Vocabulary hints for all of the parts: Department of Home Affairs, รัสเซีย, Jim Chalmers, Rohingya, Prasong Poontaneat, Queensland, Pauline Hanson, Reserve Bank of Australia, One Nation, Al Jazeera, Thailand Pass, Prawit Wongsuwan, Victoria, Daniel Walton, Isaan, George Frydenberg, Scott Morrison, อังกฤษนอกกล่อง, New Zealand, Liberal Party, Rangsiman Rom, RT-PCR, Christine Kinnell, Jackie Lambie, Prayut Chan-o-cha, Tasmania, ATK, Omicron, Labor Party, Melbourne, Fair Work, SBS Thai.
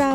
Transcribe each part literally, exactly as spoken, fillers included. เรา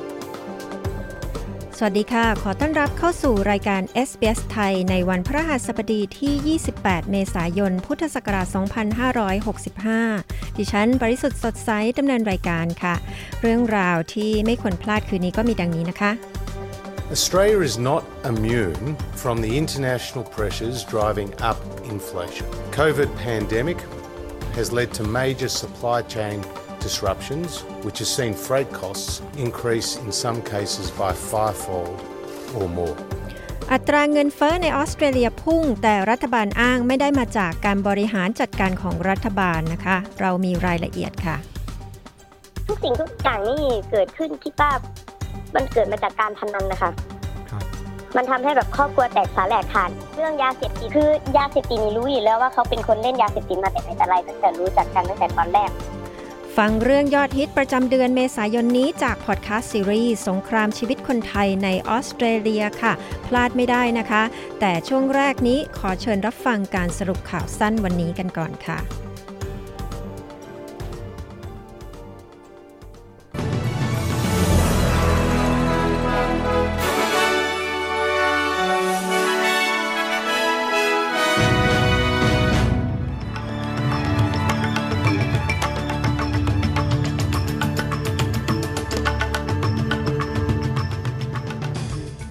สวัสดีค่ะขอต้อนรับเข้าสู่รายการ เอส พี เอส ไทยในวันพฤหัสบดีที่ยี่สิบแปดเมษายนพุทธศักราชสองพันห้าร้อยหกสิบห้าดิฉันบริสุทธิ์สดใสดำเนินรายการค่ะเรื่องราวที่ไม่ควรพลาดคืนนี้ก็มีดังนี้นะคะ Australia is not immune from the international pressures driving up inflation. COVID pandemic has led to major supply chain disruptions, which has seen freight costs increase in some cases by fivefold or more. อัตราเงินเฟ้อในออสเตรเลียพุ่งแต่รัฐบาลอ้างไม่ได้มาจากการบริหารจัดการของรัฐบาลนะคะเรามีรายละเอียดค่ะทุกสิ่งทุกอย่างนี่เกิดขึ้นคิดว่ามันเกิดมาจากการพนันนะคะมันทำให้แบบครอบครัวแตกสาแหลกขาดเรื่องยาเสพติดคือยาเสพติดนี่รู้อยู่แล้วว่าเขาเป็นคนเล่นยาเสพติดมาแต่ไหนแต่ไรตั้งแต่รู้จักกันตั้งแต่ตอนแรกฟังเรื่องยอดฮิตประจำเดือนเมษายนนี้จากพอดคาสต์ซีรีส์สงครามชีวิตคนไทยในออสเตรเลียค่ะพลาดไม่ได้นะคะแต่ช่วงแรกนี้ขอเชิญรับฟังการสรุปข่าวสั้นวันนี้กันก่อนค่ะ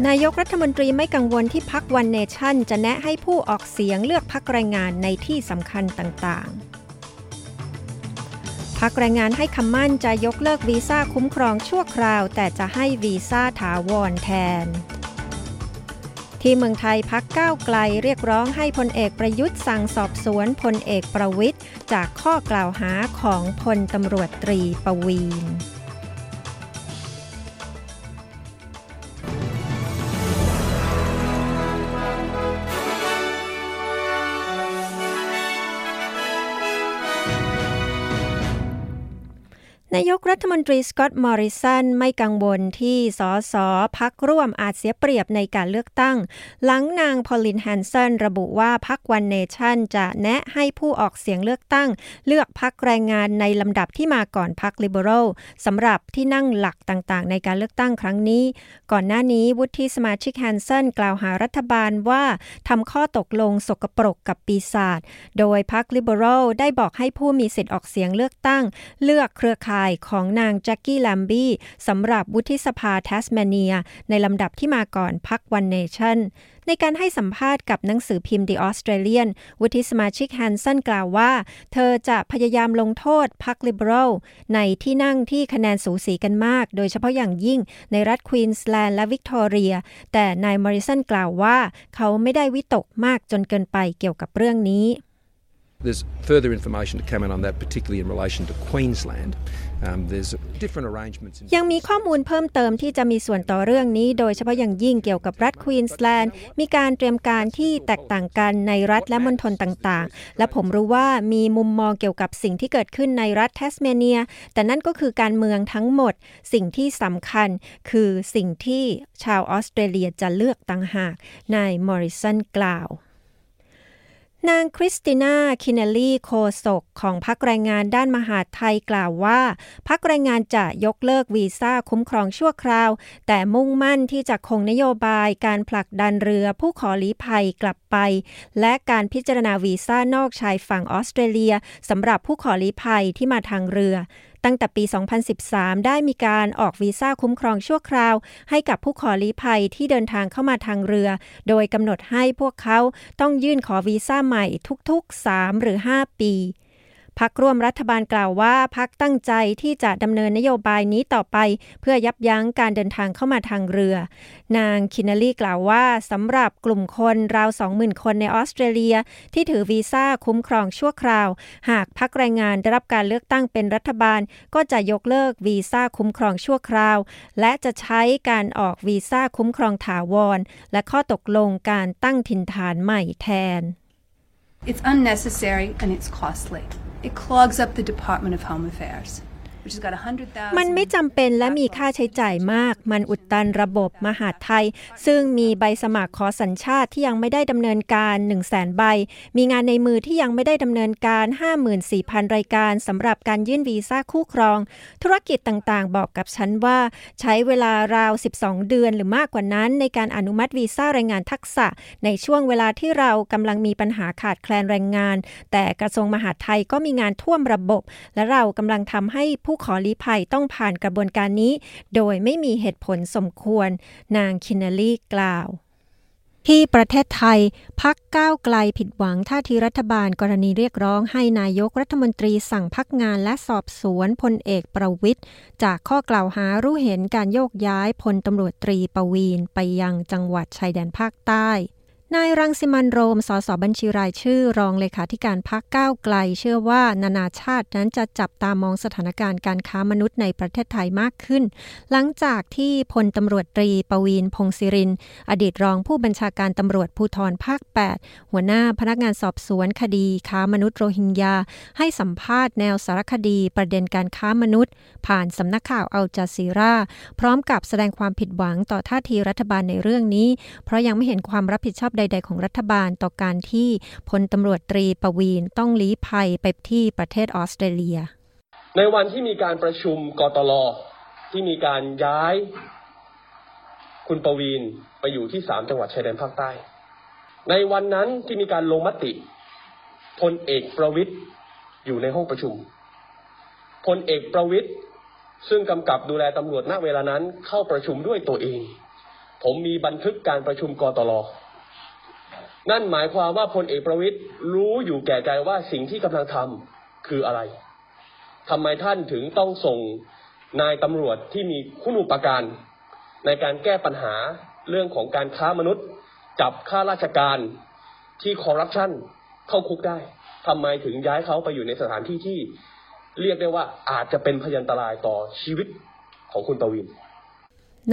นายกรัฐมนตรีไม่กังวลที่พรรค One Nation จะแนะให้ผู้ออกเสียงเลือกพรรคแรงงานในที่สำคัญต่างๆพรรคแรงงานให้คำมั่นจะยกเลิกวีซ่าคุ้มครองชั่วคราวแต่จะให้วีซ่าถาวรแทนที่เมืองไทยพรรคก้าวไกลเรียกร้องให้พลเอกประยุทธ์สั่งสอบสวนพลเอกประวิตรจากข้อกล่าวหาของพลตำรวจตรีปวีณนายกรัฐมนตรีสก็อตต์มอริสันไม่กังวลที่สสพรรคร่วมอาจเสียเปรียบในการเลือกตั้งหลังนางพอลลินแฮนสันระบุว่าพรรควันเนชั่นจะแนะให้ผู้ออกเสียงเลือกตั้งเลือกพรรคแรงงานในลำดับที่มาก่อนพรรคลิเบอรัลสำหรับที่นั่งหลักต่างๆในการเลือกตั้งครั้งนี้ก่อนหน้านี้วุฒิสมาชิกแฮนสันกล่าวหารัฐบาลว่าทำข้อตกลงสกปรกกับปีศาจโดยพรรคลิเบอรัลได้บอกให้ผู้มีสิทธิ์ออกเสียงเลือกตั้งเลือกเครือข่ายของนางแจ็คกี้แลมบี้สำหรับวุฒิสภาแทสเมเนียในลำดับที่มาก่อนพรรค One Nation ในการให้สัมภาษณ์กับหนังสือพิมพ์ The Australian วุฒิสมาชิกแฮนสันกล่าวว่าเธอจะพยายามลงโทษพรรค Liberal ในที่นั่งที่คะแนนสูสีกันมากโดยเฉพาะอย่างยิ่งในรัฐควีนสแลนด์และวิกตอเรียแต่นายมอริสันกล่าวว่าเขาไม่ได้วิตกมากจนเกินไปเกี่ยวกับเรื่องนี้There's further information to come in on that, particularly in relation to Queensland. Um, there's different arrangements. ยังมีข้อมูลเพิ่มเติมที่จะมีส่วนต่อเรื่องนี้โดยเฉพาะอย่างยิ่งเกี่ยวกับรัฐควีนสแลนด์มีการเตรียมการที่แตกต่างกันในรัฐและมณฑลต่างๆและผมรู้ว่ามีมุมมองเกี่ยวกับสิ่งที่เกิดขึ้นในรัฐแทสเมเนียแต่นั่นก็คือการเมืองทั้งหมดสิ่งที่สำคัญคือสิ่งที่ชาวออสเตรเลียจะเลือกต่างหากนายมอริสันกล่าวนางคริสติน่าคินเนลลี่โฆษกของพรรคแรงงานด้านมหาดไทยกล่าวว่าพรรคแรงงานจะยกเลิกวีซ่าคุ้มครองชั่วคราวแต่มุ่งมั่นที่จะคงนโยบายการผลักดันเรือผู้ขอลี้ภัยกลับไปและการพิจารณาวีซ่านอกชายฝั่งออสเตรเลียสำหรับผู้ขอลี้ภัยที่มาทางเรือ ตั้งแต่ปี สองพันสิบสาม ได้มีการออกวีซ่าคุ้มครองชั่วคราวให้กับผู้ขอลี้ภัยที่เดินทางเข้ามาทางเรือโดยกำหนดให้พวกเขาต้องยื่นขอวีซ่าใหม่ทุกๆสามหรือห้าปีพรรคร่วมรัฐบาลกล่าวว่าพรรคตั้งใจที่จะดำเนินนโยบายนี้ต่อไปเพื่อยับยั้งการเดินทางเข้ามาทางเรือนางคินเนลลี่กล่าวว่าสำหรับกลุ่มคนราว สองหมื่น คนในออสเตรเลียที่ถือวีซ่าคุ้มครองชั่วคราวหากพรรคแรงงานได้รับการเลือกตั้งเป็นรัฐบาลก็จะยกเลิกวีซ่าคุ้มครองชั่วคราวและจะใช้การออกวีซ่าคุ้มครองถาวรและข้อตกลงการตั้งถิ่นฐานใหม่แทน It's unnecessary and it's costly.It clogs up the Department of Home Affairs, which has got one hundred thousand มันไม่จำเป็นและมีค่าใช้จ่ายมากมันอุดตันระบบมหาดไทยซึ่งมีใบสมัครขอสัญชาติที่ยังไม่ได้ดำเนินการ หนึ่งแสน ใบมีงานในมือที่ยังไม่ได้ดำเนินการ ห้าหมื่นสี่พัน รายการสำหรับการยื่นวีซ่าคู่ครองธุรกิจต่างๆบอกกับฉันว่าใช้เวลาราวสิบสองเดือนหรือมากกว่านั้นในการอนุมัติวีซ่าแรงงานทักษะในช่วงเวลาที่เรากำลังมีปัญหาขาดแคลนแรงงานแต่กระทรวงมหาดไทยก็มีงานท่วมระบบและเรากำลังทำให้ผู้ขอลี้ภัยต้องผ่านกระบวนการนี้โดยไม่มีเหตุผลสมควรนางคินเนลลี่กล่าวที่ประเทศไทยพรรคก้าวไกลผิดหวังท่าทีรัฐบาลกรณีเรียกร้องให้นายกรัฐมนตรีสั่งพักงานและสอบสวนพลเอกประวิตรจากข้อกล่าวหารู้เห็นการโยกย้ายพลตำรวจตรีปวีณไปยังจังหวัดชายแดนภาคใต้นายรังสิมันต์โรมสสบัญชีรายชื่อรองเลขาธิการพรรคก้าวไกลเชื่อว่านานาชาตินั้นจะจับตามองสถานการณ์การค้ามนุษย์ในประเทศไทยมากขึ้นหลังจากที่พลตำรวจตรีปวีณพงษ์สิรินอดีตรองผู้บัญชาการตำรวจภูธรภาคแปดหัวหน้าพนักงานสอบสวนคดีค้ามนุษย์โรฮิงญาให้สัมภาษณ์แนวสารคดีประเด็นการค้ามนุษย์ผ่านสำนักข่าวอัลจาซีราพร้อมกับแสดงความผิดหวังต่อท่าทีรัฐบาลในเรื่องนี้เพราะยังไม่เห็นความรับผิดชอบใดๆของรัฐบาลต่อการที่พลตำรวจตรีปวีณต้องลี้ภัยไปที่ประเทศออสเตรเลียในวันที่มีการประชุมกตล.ที่มีการย้ายคุณปวีณไปอยู่ที่สามจังหวัดชายแดนภาคใต้ในวันนั้นที่มีการลงมติพลเอกประวิตรอยู่ในห้องประชุมพลเอกประวิตรซึ่งกำกับดูแลตำรวจณเวลานั้นเข้าประชุมด้วยตัวเองผมมีบันทึกการประชุมกตล.นั่นหมายความว่าพลเอกประวิตรรู้อยู่แก่ใจว่าสิ่งที่กำลังทำคืออะไรทำไมท่านถึงต้องส่งนายตำรวจที่มีคุณูปการในการแก้ปัญหาเรื่องของการค้ามนุษย์จับข้าราชการที่คอร์รัปชันเข้าคุกได้ทำไมถึงย้ายเขาไปอยู่ในสถานที่ที่เรียกได้ว่าอาจจะเป็นพยันตรายต่อชีวิตของคุณปวีณ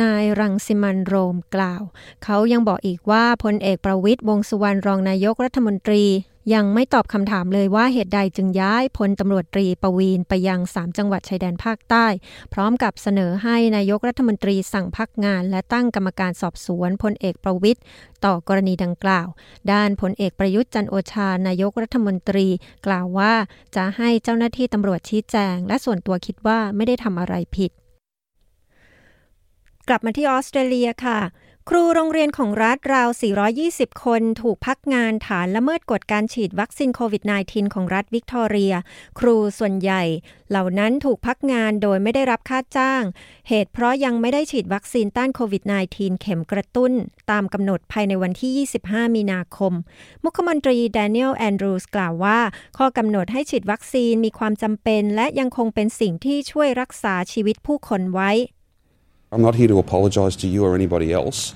นายรังสิมันต์โรมกล่าวเขายังบอกอีกว่าพลเอกประวิตรวงษ์สุวรรณรองนายกรัฐมนตรียังไม่ตอบคำถามเลยว่าเหตุใดจึงย้ายพลตำรวจตรีปวีณไปยังสามจังหวัดชายแดนภาคใต้พร้อมกับเสนอให้นายกรัฐมนตรีสั่งพักงานและตั้งกรรมการสอบสวนพลเอกประวิตรต่อกรณีดังกล่าวด้านพลเอกประยุทธ์จันทร์โอชานายกรัฐมนตรีกล่าวว่าจะให้เจ้าหน้าที่ตำรวจชี้แจงและส่วนตัวคิดว่าไม่ได้ทำอะไรผิดกลับมาที่ออสเตรเลียค่ะครูโรงเรียนของรัฐราวสี่ร้อยยี่สิบคนถูกพักงานฐานละเมิดกฎการฉีดวัคซีนโควิด สิบเก้า ของรัฐวิกตอเรียครูส่วนใหญ่เหล่านั้นถูกพักงานโดยไม่ได้รับค่าจ้างเหตุเพราะยังไม่ได้ฉีดวัคซีนต้านโควิด สิบเก้า เข็มกระตุ้นตามกำหนดภายในวันที่ยี่สิบห้ามีนาคมมุขมนตรีแดเนียลแอนดรูสกล่าวว่าข้อกำหนดให้ฉีดวัคซีนมีความจำเป็นและยังคงเป็นสิ่งที่ช่วยรักษาชีวิตผู้คนไว้I'm not here to apologise to you or anybody else.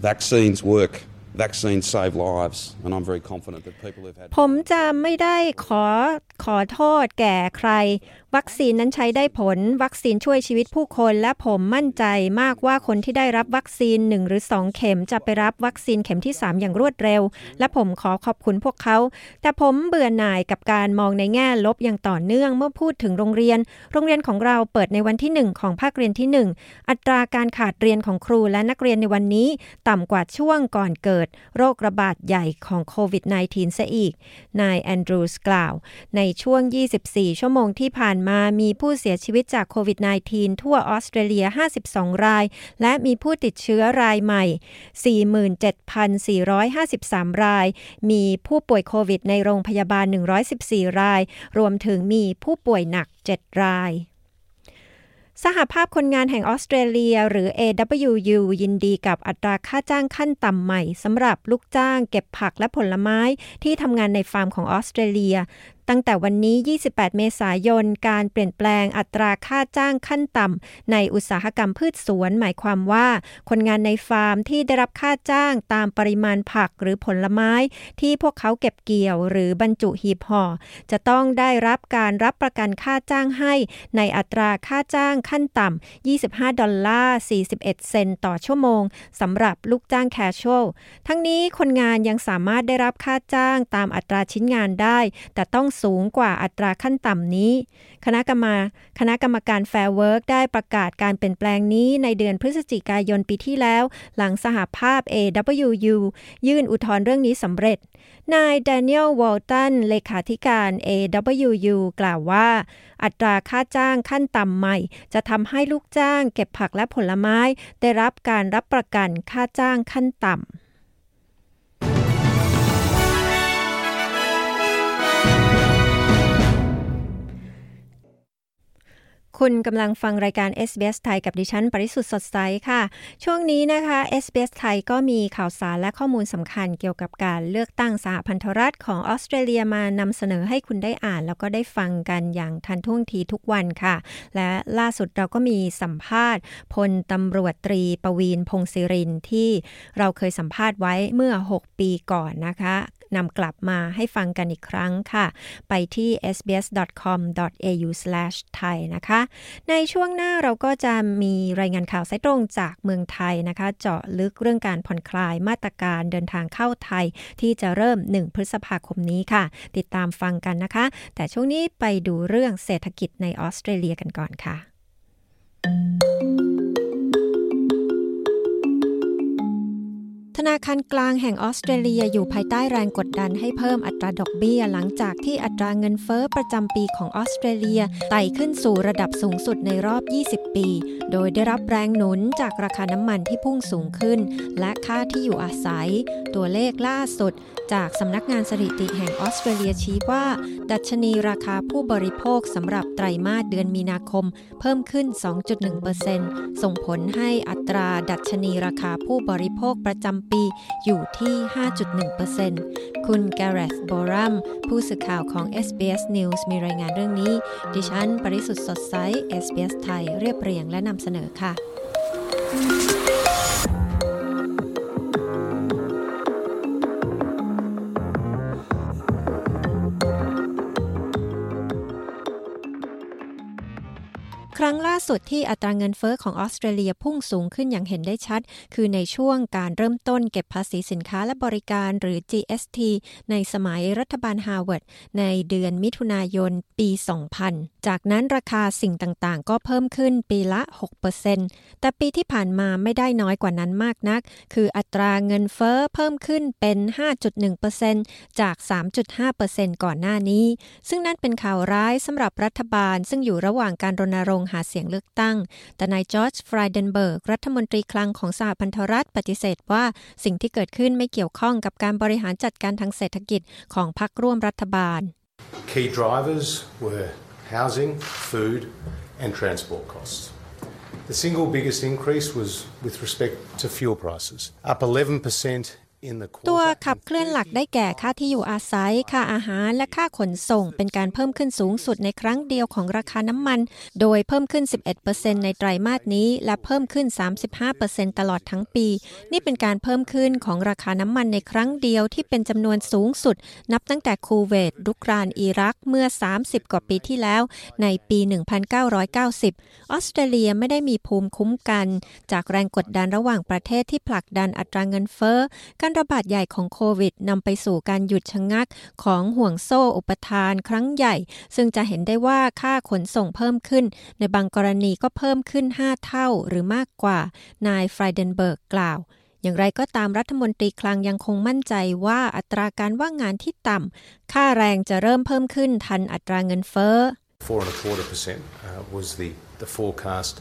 Vaccines work. Vaccines save lives. And I'm very confident that people who've had... ผมจะไม่ได้ขอขอโทษแก่ใครวัคซีนนั้นใช้ได้ผลวัคซีนช่วยชีวิตผู้คนและผมมั่นใจมากว่าคนที่ได้รับวัคซีนหนึ่งหรือสองเข็มจะไปรับวัคซีนเข็มที่สามอย่างรวดเร็วและผมขอขอบคุณพวกเขาแต่ผมเบื่อหน่ายกับการมองในแง่ลบอย่างต่อเนื่องเมื่อพูดถึงโรงเรียนโรงเรียนของเราเปิดในวันที่หนึ่งของภาคเรียนที่หนึ่งอัตราการขาดเรียนของครูและนักเรียนในวันนี้ต่ำกว่าช่วงก่อนเกิดโรคระบาดใหญ่ของโควิด สิบเก้า ซะอีกนายแอนดรูสกล่าวในช่วงยี่สิบสี่ชั่วโมงที่ผ่านมามีผู้เสียชีวิตจากโควิด สิบเก้า ทั่วออสเตรเลียห้าสิบสองรายและมีผู้ติดเชื้อรายใหม่ สี่หมื่นเจ็ดพันสี่ร้อยห้าสิบสาม รายมีผู้ป่วยโควิดในโรงพยาบาลหนึ่งร้อยสิบสี่รายรวมถึงมีผู้ป่วยหนักเจ็ดราย สหภาพคนงานแห่งออสเตรเลียหรือ เอ ดับเบิลยู ยู ยินดีกับอัตราค่าจ้างขั้นต่ำใหม่สำหรับลูกจ้างเก็บผักและผลไม้ที่ทำงานในฟาร์มของออสเตรเลียตั้งแต่วันนี้ยี่สิบแปดเมษายนการเปลี่ยนแปลงอัตราค่าจ้างขั้นต่ำในอุตสาหกรรมพืชสวนหมายความว่าคนงานในฟาร์มที่ได้รับค่าจ้างตามปริมาณผักหรือผลไม้ที่พวกเขาเก็บเกี่ยวหรือบรรจุหีบห่อจะต้องได้รับการรับประกันค่าจ้างให้ในอัตราค่าจ้างขั้นต่ำยี่สิบห้าดอลลาร์สี่สิบเอ็ดเซนต์ต่อชั่วโมงสำหรับลูกจ้างแคชชวลทั้งนี้คนงานยังสามารถได้รับค่าจ้างตามอัตราชิ้นงานได้แต่ต้องสูงกว่าอัตราขั้นต่ำนี้คณะกรรมการคณะกรรมการ Fair Work ได้ประกาศการเปลี่ยนแปลงนี้ในเดือนพฤศจิกายนปีที่แล้วหลังสหภาพ เอ ดับเบิลยู ยู ยื่นอุทธรณ์เรื่องนี้สำเร็จนาย Daniel Walton เลขาธิการ เอ ดับเบิลยู ยู กล่าวว่าอัตราค่าจ้างขั้นต่ำใหม่จะทำให้ลูกจ้างเก็บผักและผลไม้ได้รับการรับประกันค่าจ้างขั้นต่ำคุณกำลังฟังรายการ เอส บี เอส ไทยกับดิฉันปริสุทธิ์สดใสค่ะช่วงนี้นะคะ เอส บี เอส ไทยก็มีข่าวสารและข้อมูลสำคัญเกี่ยวกับการเลือกตั้งสหพันธรัฐของออสเตรเลียมานำเสนอให้คุณได้อ่านแล้วก็ได้ฟังกันอย่างทันท่วงทีทุกวันค่ะและล่าสุดเราก็มีสัมภาษณ์พลตำรวจตรีปวีณ พงษ์ศิรินทร์ที่เราเคยสัมภาษณ์ไว้เมื่อหกปีก่อนนะคะนำกลับมาให้ฟังกันอีกครั้งค่ะไปที่ เอส บี เอส ดอท คอม ดอท เอ ยู สแลช ไทย นะคะในช่วงหน้าเราก็จะมีรายงานข่าวสายตรงจากเมืองไทยนะคะเจาะลึกเรื่องการผ่อนคลายมาตรการเดินทางเข้าไทยที่จะเริ่มหนึ่งพฤษภาคมนี้ค่ะติดตามฟังกันนะคะแต่ช่วงนี้ไปดูเรื่องเศรษฐกิจในออสเตรเลียกันก่อนค่ะธนาคารกลางแห่งออสเตรเลียอยู่ภายใต้แรงกดดันให้เพิ่มอัตราดอกเบี้ยหลังจากที่อัตราเงินเฟ้อประจำปีของออสเตรเลียไต่ขึ้นสู่ระดับสูงสุดในรอบยี่สิบปีโดยได้รับแรงหนุนจากราคาน้ำมันที่พุ่งสูงขึ้นและค่าที่อยู่อาศัยตัวเลขล่าสุดจากสำนักงานสถิติแห่งออสเตรเลียชี้ว่าดัชนีราคาผู้บริโภคสำหรับไตรมาสเดือนมีนาคมเพิ่มขึ้น สองจุดหนึ่งเปอร์เซ็นต์ ส่งผลให้อัตราดัชนีราคาผู้บริโภคประจำปีอยู่ที่ ห้าจุดหนึ่งเปอร์เซ็นต์ คุณ Gareth Boram ผู้สื่อข่าวของ เอส บี เอส News มีรายงานเรื่องนี้ดิฉันปริสุทธิ์สดใส เอส บี เอส ไทยเรียบเรียงและนำเสนอค่ะครั้งล่าสุดที่อัตราเงินเฟ้อของออสเตรเลียพุ่งสูงขึ้นอย่างเห็นได้ชัดคือในช่วงการเริ่มต้นเก็บภาษีสินค้าและบริการหรือ จี เอส ที ในสมัยรัฐบาลฮาวาร์ดในเดือนมิถุนายนปีสองพันจากนั้นราคาสิ่งต่างๆก็เพิ่มขึ้นปีละ หกเปอร์เซ็นต์ แต่ปีที่ผ่านมาไม่ได้น้อยกว่านั้นมากนักคืออัตราเงินเฟ้อเพิ่มขึ้นเป็น ห้าจุดหนึ่งเปอร์เซ็นต์ จาก สามจุดห้าเปอร์เซ็นต์ ก่อนหน้านี้ซึ่งนั่นเป็นข่าวร้ายสำหรับรัฐบาลซึ่งอยู่ระหว่างการรณรงค์หาเสียงเลือกตั้งแต่นายจอร์จ ฟรายเดนเบิร์กรัฐมนตรีคลังของสหพันธรัฐปฏิเสธว่าสิ่งที่เกิดขึ้นไม่เกี่ยวข้องกับการบริหารจัดการทางเศรษฐกิจของพรรคร่วมรัฐบาล Key drivers were housing, food and transport costs. The single biggest increase was with respect to fuel prices, up eleven percent.ตัวขับเคลื่อนหลักได้แก่ค่าที่อยู่อาศัยค่าอาหารและค่าขนส่งเป็นการเพิ่มขึ้นสูงสุดในครั้งเดียวของราคาน้ำมันโดยเพิ่มขึ้น สิบเอ็ดเปอร์เซ็นต์ ในไตรมาสนี้และเพิ่มขึ้น สามสิบห้าเปอร์เซ็นต์ ตลอดทั้งปีนี่เป็นการเพิ่มขึ้นของราคาน้ำมันในครั้งเดียวที่เป็นจำนวนสูงสุดนับตั้งแต่คูเวตรุกรานอิรักเมื่อสามสิบกว่าปีที่แล้วในปีหนึ่งพันเก้าร้อยเก้าสิบออสเตรเลียไม่ได้มีภูมิคุ้มกันจากแรงกดดันระหว่างประเทศที่ผลักดันอัตราเงินเฟ้อการระบาดใหญ่ของโควิดนำไปสู่การหยุดชะงักของห่วงโซ่อุปทานครั้งใหญ่ซึ่งจะเห็นได้ว่าค่าขนส่งเพิ่มขึ้นในบางกรณีก็เพิ่มขึ้นห้าเท่าหรือมากกว่านายไฟเดนเบิร์กกล่าวอย่างไรก็ตามรัฐมนตรีคลังยังคงมั่นใจว่าอัตราการว่างงานที่ต่ำค่าแรงจะเริ่มเพิ่มขึ้นทันอัตราเงินเฟ้อ สี่จุดห้าเปอร์เซ็นต์ was the the forecast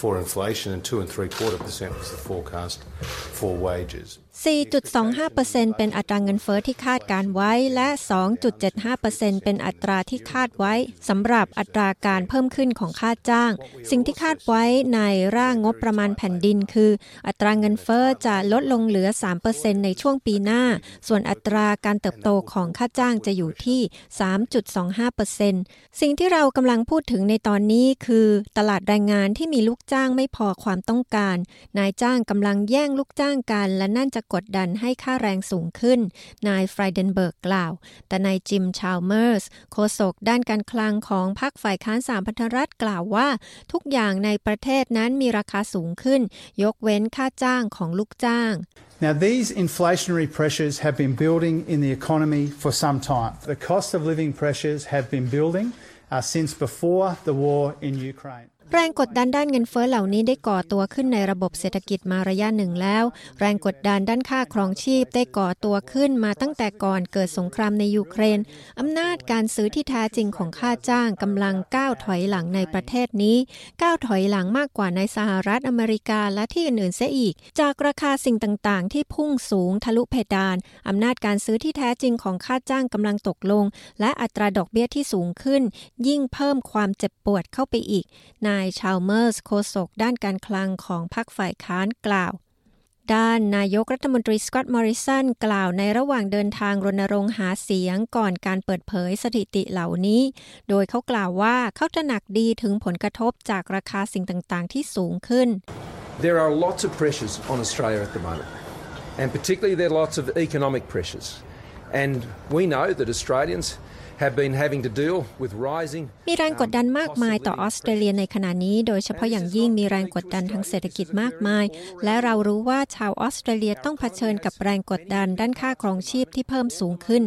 for inflation and two and three quarter percent was the forecast for wages สี่จุดสองห้าเปอร์เซ็นต์ เป็นอัตราเงินเฟ้อที่คาดการไว้และ สองจุดเจ็ดห้าเปอร์เซ็นต์ เป็นอัตราที่คาดไว้สำหรับอัตราการเพิ่มขึ้นของค่าจ้างสิ่งที่คาดไว้ในร่างงบประมาณแผ่นดินคืออัตราเงินเฟ้อจะลดลงเหลือ สามเปอร์เซ็นต์ ในช่วงปีหน้าส่วนอัตราการเติบโตของค่าจ้างจะอยู่ที่ สามจุดสองห้าเปอร์เซ็นต์ สิ่งที่เรากำลังพูดถึงในตอนนี้คือตลาดแรงงานที่มีลูกจ้างไม่พอความต้องการนายจ้างกำลังแย่งลูกจ้างกันและนั่นจะกดดันให้ค่าแรงสูงขึ้นนายไฟเดนเบิร์กกล่าวแต่นายจิมชาลเมอร์สโฆษกด้านการคลังของพรรคฝ่ายค้านสหพันธรัฐกล่าวว่าทุกอย่างในประเทศนั้นมีราคาสูงขึ้นยกเว้นค่าจ้างของลูกจ้าง Now these inflationary pressures have been building in the economy for some time. The cost of living pressures have been building uh, since before the war in Ukraine.แรงกดดันด้านเงินเฟ้อเหล่านี้ได้ก่อตัวขึ้นในระบบเศรษฐกิจมาระยะหนึ่งแล้วแรงกดดันด้านค่าครองชีพได้ก่อตัวขึ้นมาตั้งแต่ก่อนเกิดสงครามในยูเครนอำนาจการซื้อที่แท้จริงของค่าจ้างกำลังก้าวถอยหลังในประเทศนี้ก้าวถอยหลังมากกว่าในสหรัฐอเมริกาและที่อื่นๆเสียอีกจากราคาสิ่งต่างๆที่พุ่งสูงทะลุเพดานอำนาจการซื้อที่แท้จริงของค่าจ้างกำลังตกลงและอัตราดอกเบี้ยที่สูงขึ้นยิ่งเพิ่มความเจ็บปวดเข้าไปอีกนายชาลเมอร์สโฆษกด้านการคลังของพรรคฝ่ายค้านกล่าวด้านนายกรัฐมนตรีสก็อตต์มอริสันกล่าวในระหว่างเดินทางรณรงค์หาเสียงก่อนการเปิดเผยสถิติเหล่านี้โดยเขากล่าวว่าเขาตระหนักดีถึงผลกระทบจากราคาสิ่งต่างๆที่สูงขึ้น There are lots of pressures on Australia at the moment, and particularly there are lots of economic pressures, and we know that Australiansมีแรงกดดันมากมายต่อออสเตรเลียในขณะนี้โดยเฉพาะอย่างยิ่งมีแรงกดดันทางเศรษฐกิจมากมายและเรารู้ว่าชาวออสเตรเลียต้องเผชิญกับแรงกดดันด้านค่าครองชีพที่เพิ่มสูงขึ้น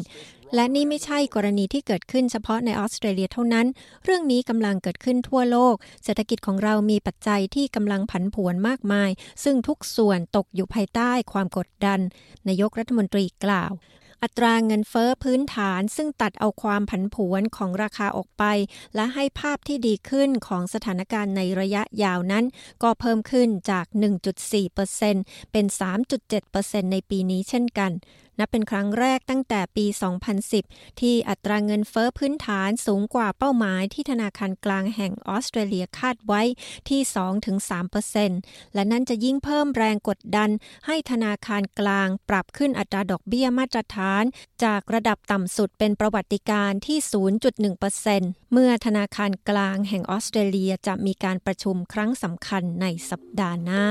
และนี่ไม่ใช่กรณีที่เกิดขึ้นเฉพาะในออสเตรเลียเท่านั้นเรื่องนี้กำลังเกิดขึ้นทั่วโลกเศรษฐกิจของเรามีปัจจัยที่กำลังผันผวนมากมายซึ่งทุกส่วนตกอยู่ภายใต้ความกดดันนายกรัฐมนตรีกล่าวอัตราเงินเฟ้อพื้นฐานซึ่งตัดเอาความผันผวนของราคาออกไปและให้ภาพที่ดีขึ้นของสถานการณ์ในระยะยาวนั้นก็เพิ่มขึ้นจาก หนึ่งจุดสี่เปอร์เซ็นต์ เป็น สามจุดเจ็ดเปอร์เซ็นต์ ในปีนี้เช่นกันนับเป็นครั้งแรกตั้งแต่ปี สองพันสิบ ที่อัตราเงินเฟ้อพื้นฐานสูงกว่าเป้าหมายที่ธนาคารกลางแห่งออสเตรเลียคาดไว้ที่ สองถึงสามเปอร์เซ็นต์ และนั่นจะยิ่งเพิ่มแรงกดดันให้ธนาคารกลางปรับขึ้นอัตราดอกเบี้ยมาตรฐานจากระดับต่ำสุดเป็นประวัติการณ์ที่ ศูนย์จุดหนึ่งเปอร์เซ็นต์ เมื่อธนาคารกลางแห่งออสเตรเลียจะมีการประชุมครั้งสำคัญในสัปดาห์หน้า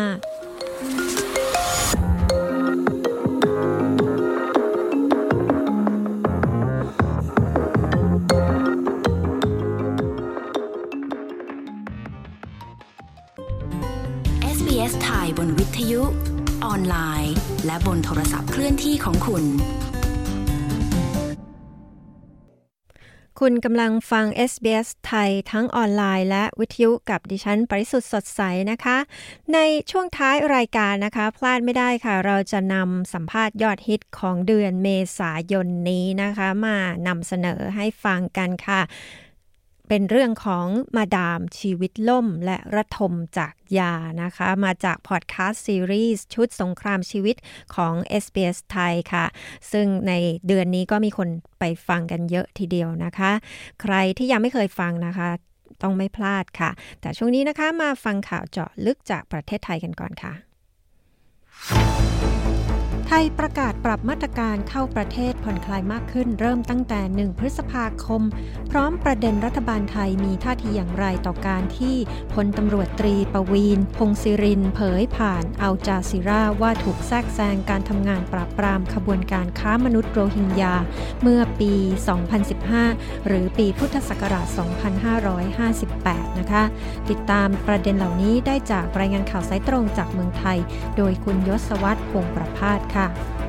เอส พี เอส ไทยบนวิทยุออนไลน์และบนโทรศัพท์เคลื่อนที่ของคุณคุณกำลังฟัง เอส บี เอส ไทยทั้งออนไลน์และวิทยุกับดิฉันปริสุทธิ์สดใสนะคะในช่วงท้ายรายการนะคะพลาดไม่ได้ค่ะเราจะนำสัมภาษณ์ยอดฮิตของเดือนเมษายนนี้นะคะมานำเสนอให้ฟังกันค่ะเป็นเรื่องของมาดามชีวิตล่มและระทมจากยานะคะมาจากพอดคาสต์ซีรีส์ชุดสงครามชีวิตของ เอส บี เอส ไทยค่ะซึ่งในเดือนนี้ก็มีคนไปฟังกันเยอะทีเดียวนะคะใครที่ยังไม่เคยฟังนะคะต้องไม่พลาดค่ะแต่ช่วงนี้นะคะมาฟังข่าวเจาะลึกจากประเทศไทยกันก่อนค่ะไทยประกาศปรับมาตรการเข้าประเทศผ่อนคลายมากขึ้นเริ่มตั้งแต่หนึ่งพฤษภาคมพร้อมประเด็นรัฐบาลไทยมีท่าทีอย่างไรต่อการที่พลตำรวจตรีปวีณ พงษ์สิรินเผยผ่านอัลจาซีราว่าถูกแทรกแซงการทำงานปราบปรามขบวนการค้ามนุษย์โรฮิงญาเมื่อปีสองพันสิบห้าหรือปีพุทธศักราชสองพันห้าร้อยห้าสิบแปดนะคะติดตามประเด็นเหล่านี้ได้จากรายงานข่าวสายตรงจากเมืองไทยโดยคุณยศวัฒน์พงษ์ประภาสค่ะสวัสดีค่ะคุณยศวัฒน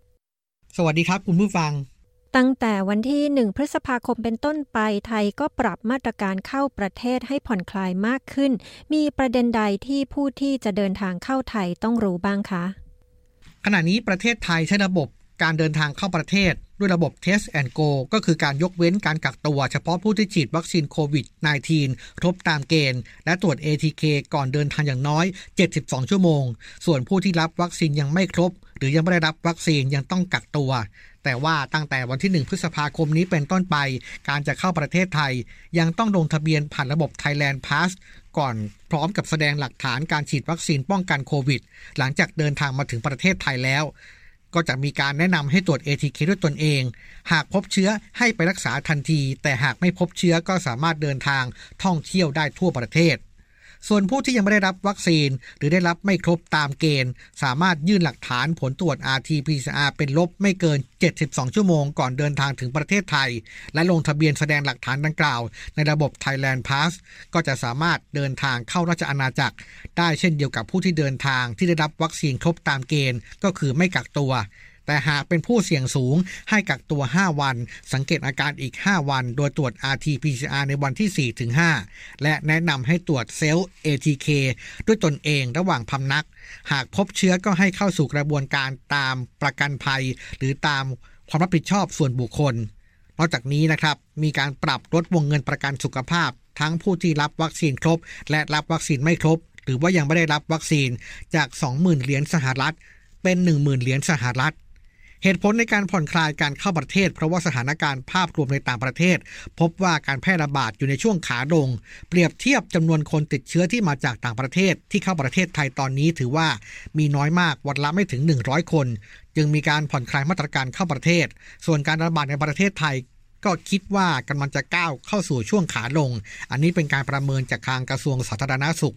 ์สวัสดีครับคุณผู้ฟังตั้งแต่วันที่หนึ่งพฤษภาคมเป็นต้นไปไทยก็ปรับมาตรการเข้าประเทศให้ผ่อนคลายมากขึ้นมีประเด็นใดที่ผู้ที่จะเดินทางเข้าไทยต้องรู้บ้างคะ ขณะนี้ประเทศไทยใช้ระบบการเดินทางเข้าประเทศด้วยระบบ Test and Go ก็คือการยกเว้นการกักตัวเฉพาะผู้ที่ฉีดวัคซีนโควิด สิบเก้า ครบตามเกณฑ์และตรวจ เอ ที เค ก่อนเดินทางอย่างน้อยเจ็ดสิบสองชั่วโมงส่วนผู้ที่รับวัคซีนยังไม่ครบหรือยังไม่ได้รับวัคซีนยังต้องกักตัวแต่ว่าตั้งแต่วันที่หนึ่งพฤษภาคมนี้เป็นต้นไปการจะเข้าประเทศไทยยังต้องลงทะเบียนผ่านระบบ Thailand Pass ก่อนพร้อมกับแสดงหลักฐานการฉีดวัคซีนป้องกันโควิดหลังจากเดินทางมาถึงประเทศไทยแล้วก็จะมีการแนะนำให้ตรวจ เอ ที เค ด้วยตนเองหากพบเชื้อให้ไปรักษาทันทีแต่หากไม่พบเชื้อก็สามารถเดินทางท่องเที่ยวได้ทั่วประเทศส่วนผู้ที่ยังไม่ได้รับวัคซีนหรือได้รับไม่ครบตามเกณฑ์สามารถยื่นหลักฐานผลตรวจ อาร์ ที พี ซี อาร์ เป็นลบไม่เกินเจ็ดสิบสองชั่วโมงก่อนเดินทางถึงประเทศไทยและลงทะเบียนแสดงหลักฐานดังกล่าวในระบบ Thailand Pass ก็จะสามารถเดินทางเข้าราชอาณาจักรได้เช่นเดียวกับผู้ที่เดินทางที่ได้รับวัคซีนครบตามเกณฑ์ก็คือไม่กักตัวแต่หากเป็นผู้เสี่ยงสูงให้กักตัวห้าวันสังเกตอาการอีกห้าวันโดยตรวจ อาร์ ที พี ซี อาร์ ในวันที่ สี่ถึงห้า และแนะนำให้ตรวจเซลล์ เอ ที เค ด้วยตนเองระหว่างพำนักหากพบเชื้อก็ให้เข้าสู่กระบวนการตามประกันภัยหรือตามความรับผิดชอบส่วนบุคคลนอกจากนี้นะครับมีการปรับลดวงเงินประกันสุขภาพทั้งผู้ที่รับวัคซีนครบและรับวัคซีนไม่ครบหรือว่ายังไม่ได้รับวัคซีนจาก สองหมื่นเหรียญสหรัฐเป็น หนึ่งหมื่นเหรียญสหรัฐเหตุผลในการผ่อนคลายการเข้าประเทศเพราะว่าสถานการณ์ภาพรวมในต่างประเทศพบว่าการแพร่ระบาดอยู่ในช่วงขาลงเปรียบเทียบจำนวนคนติดเชื้อที่มาจากต่างประเทศที่เข้าประเทศไทยตอนนี้ถือว่ามีน้อยมากวันละไม่ถึงหนึ่งร้อยคนจึงมีการผ่อนคลายมาตรการเข้าประเทศส่วนการระบาดในประเทศไทยก็คิดว่ากำลังจะก้าวเข้าสู่ช่วงขาลงอันนี้เป็นการประเมินจากทางกระทรวงสาธารณสุข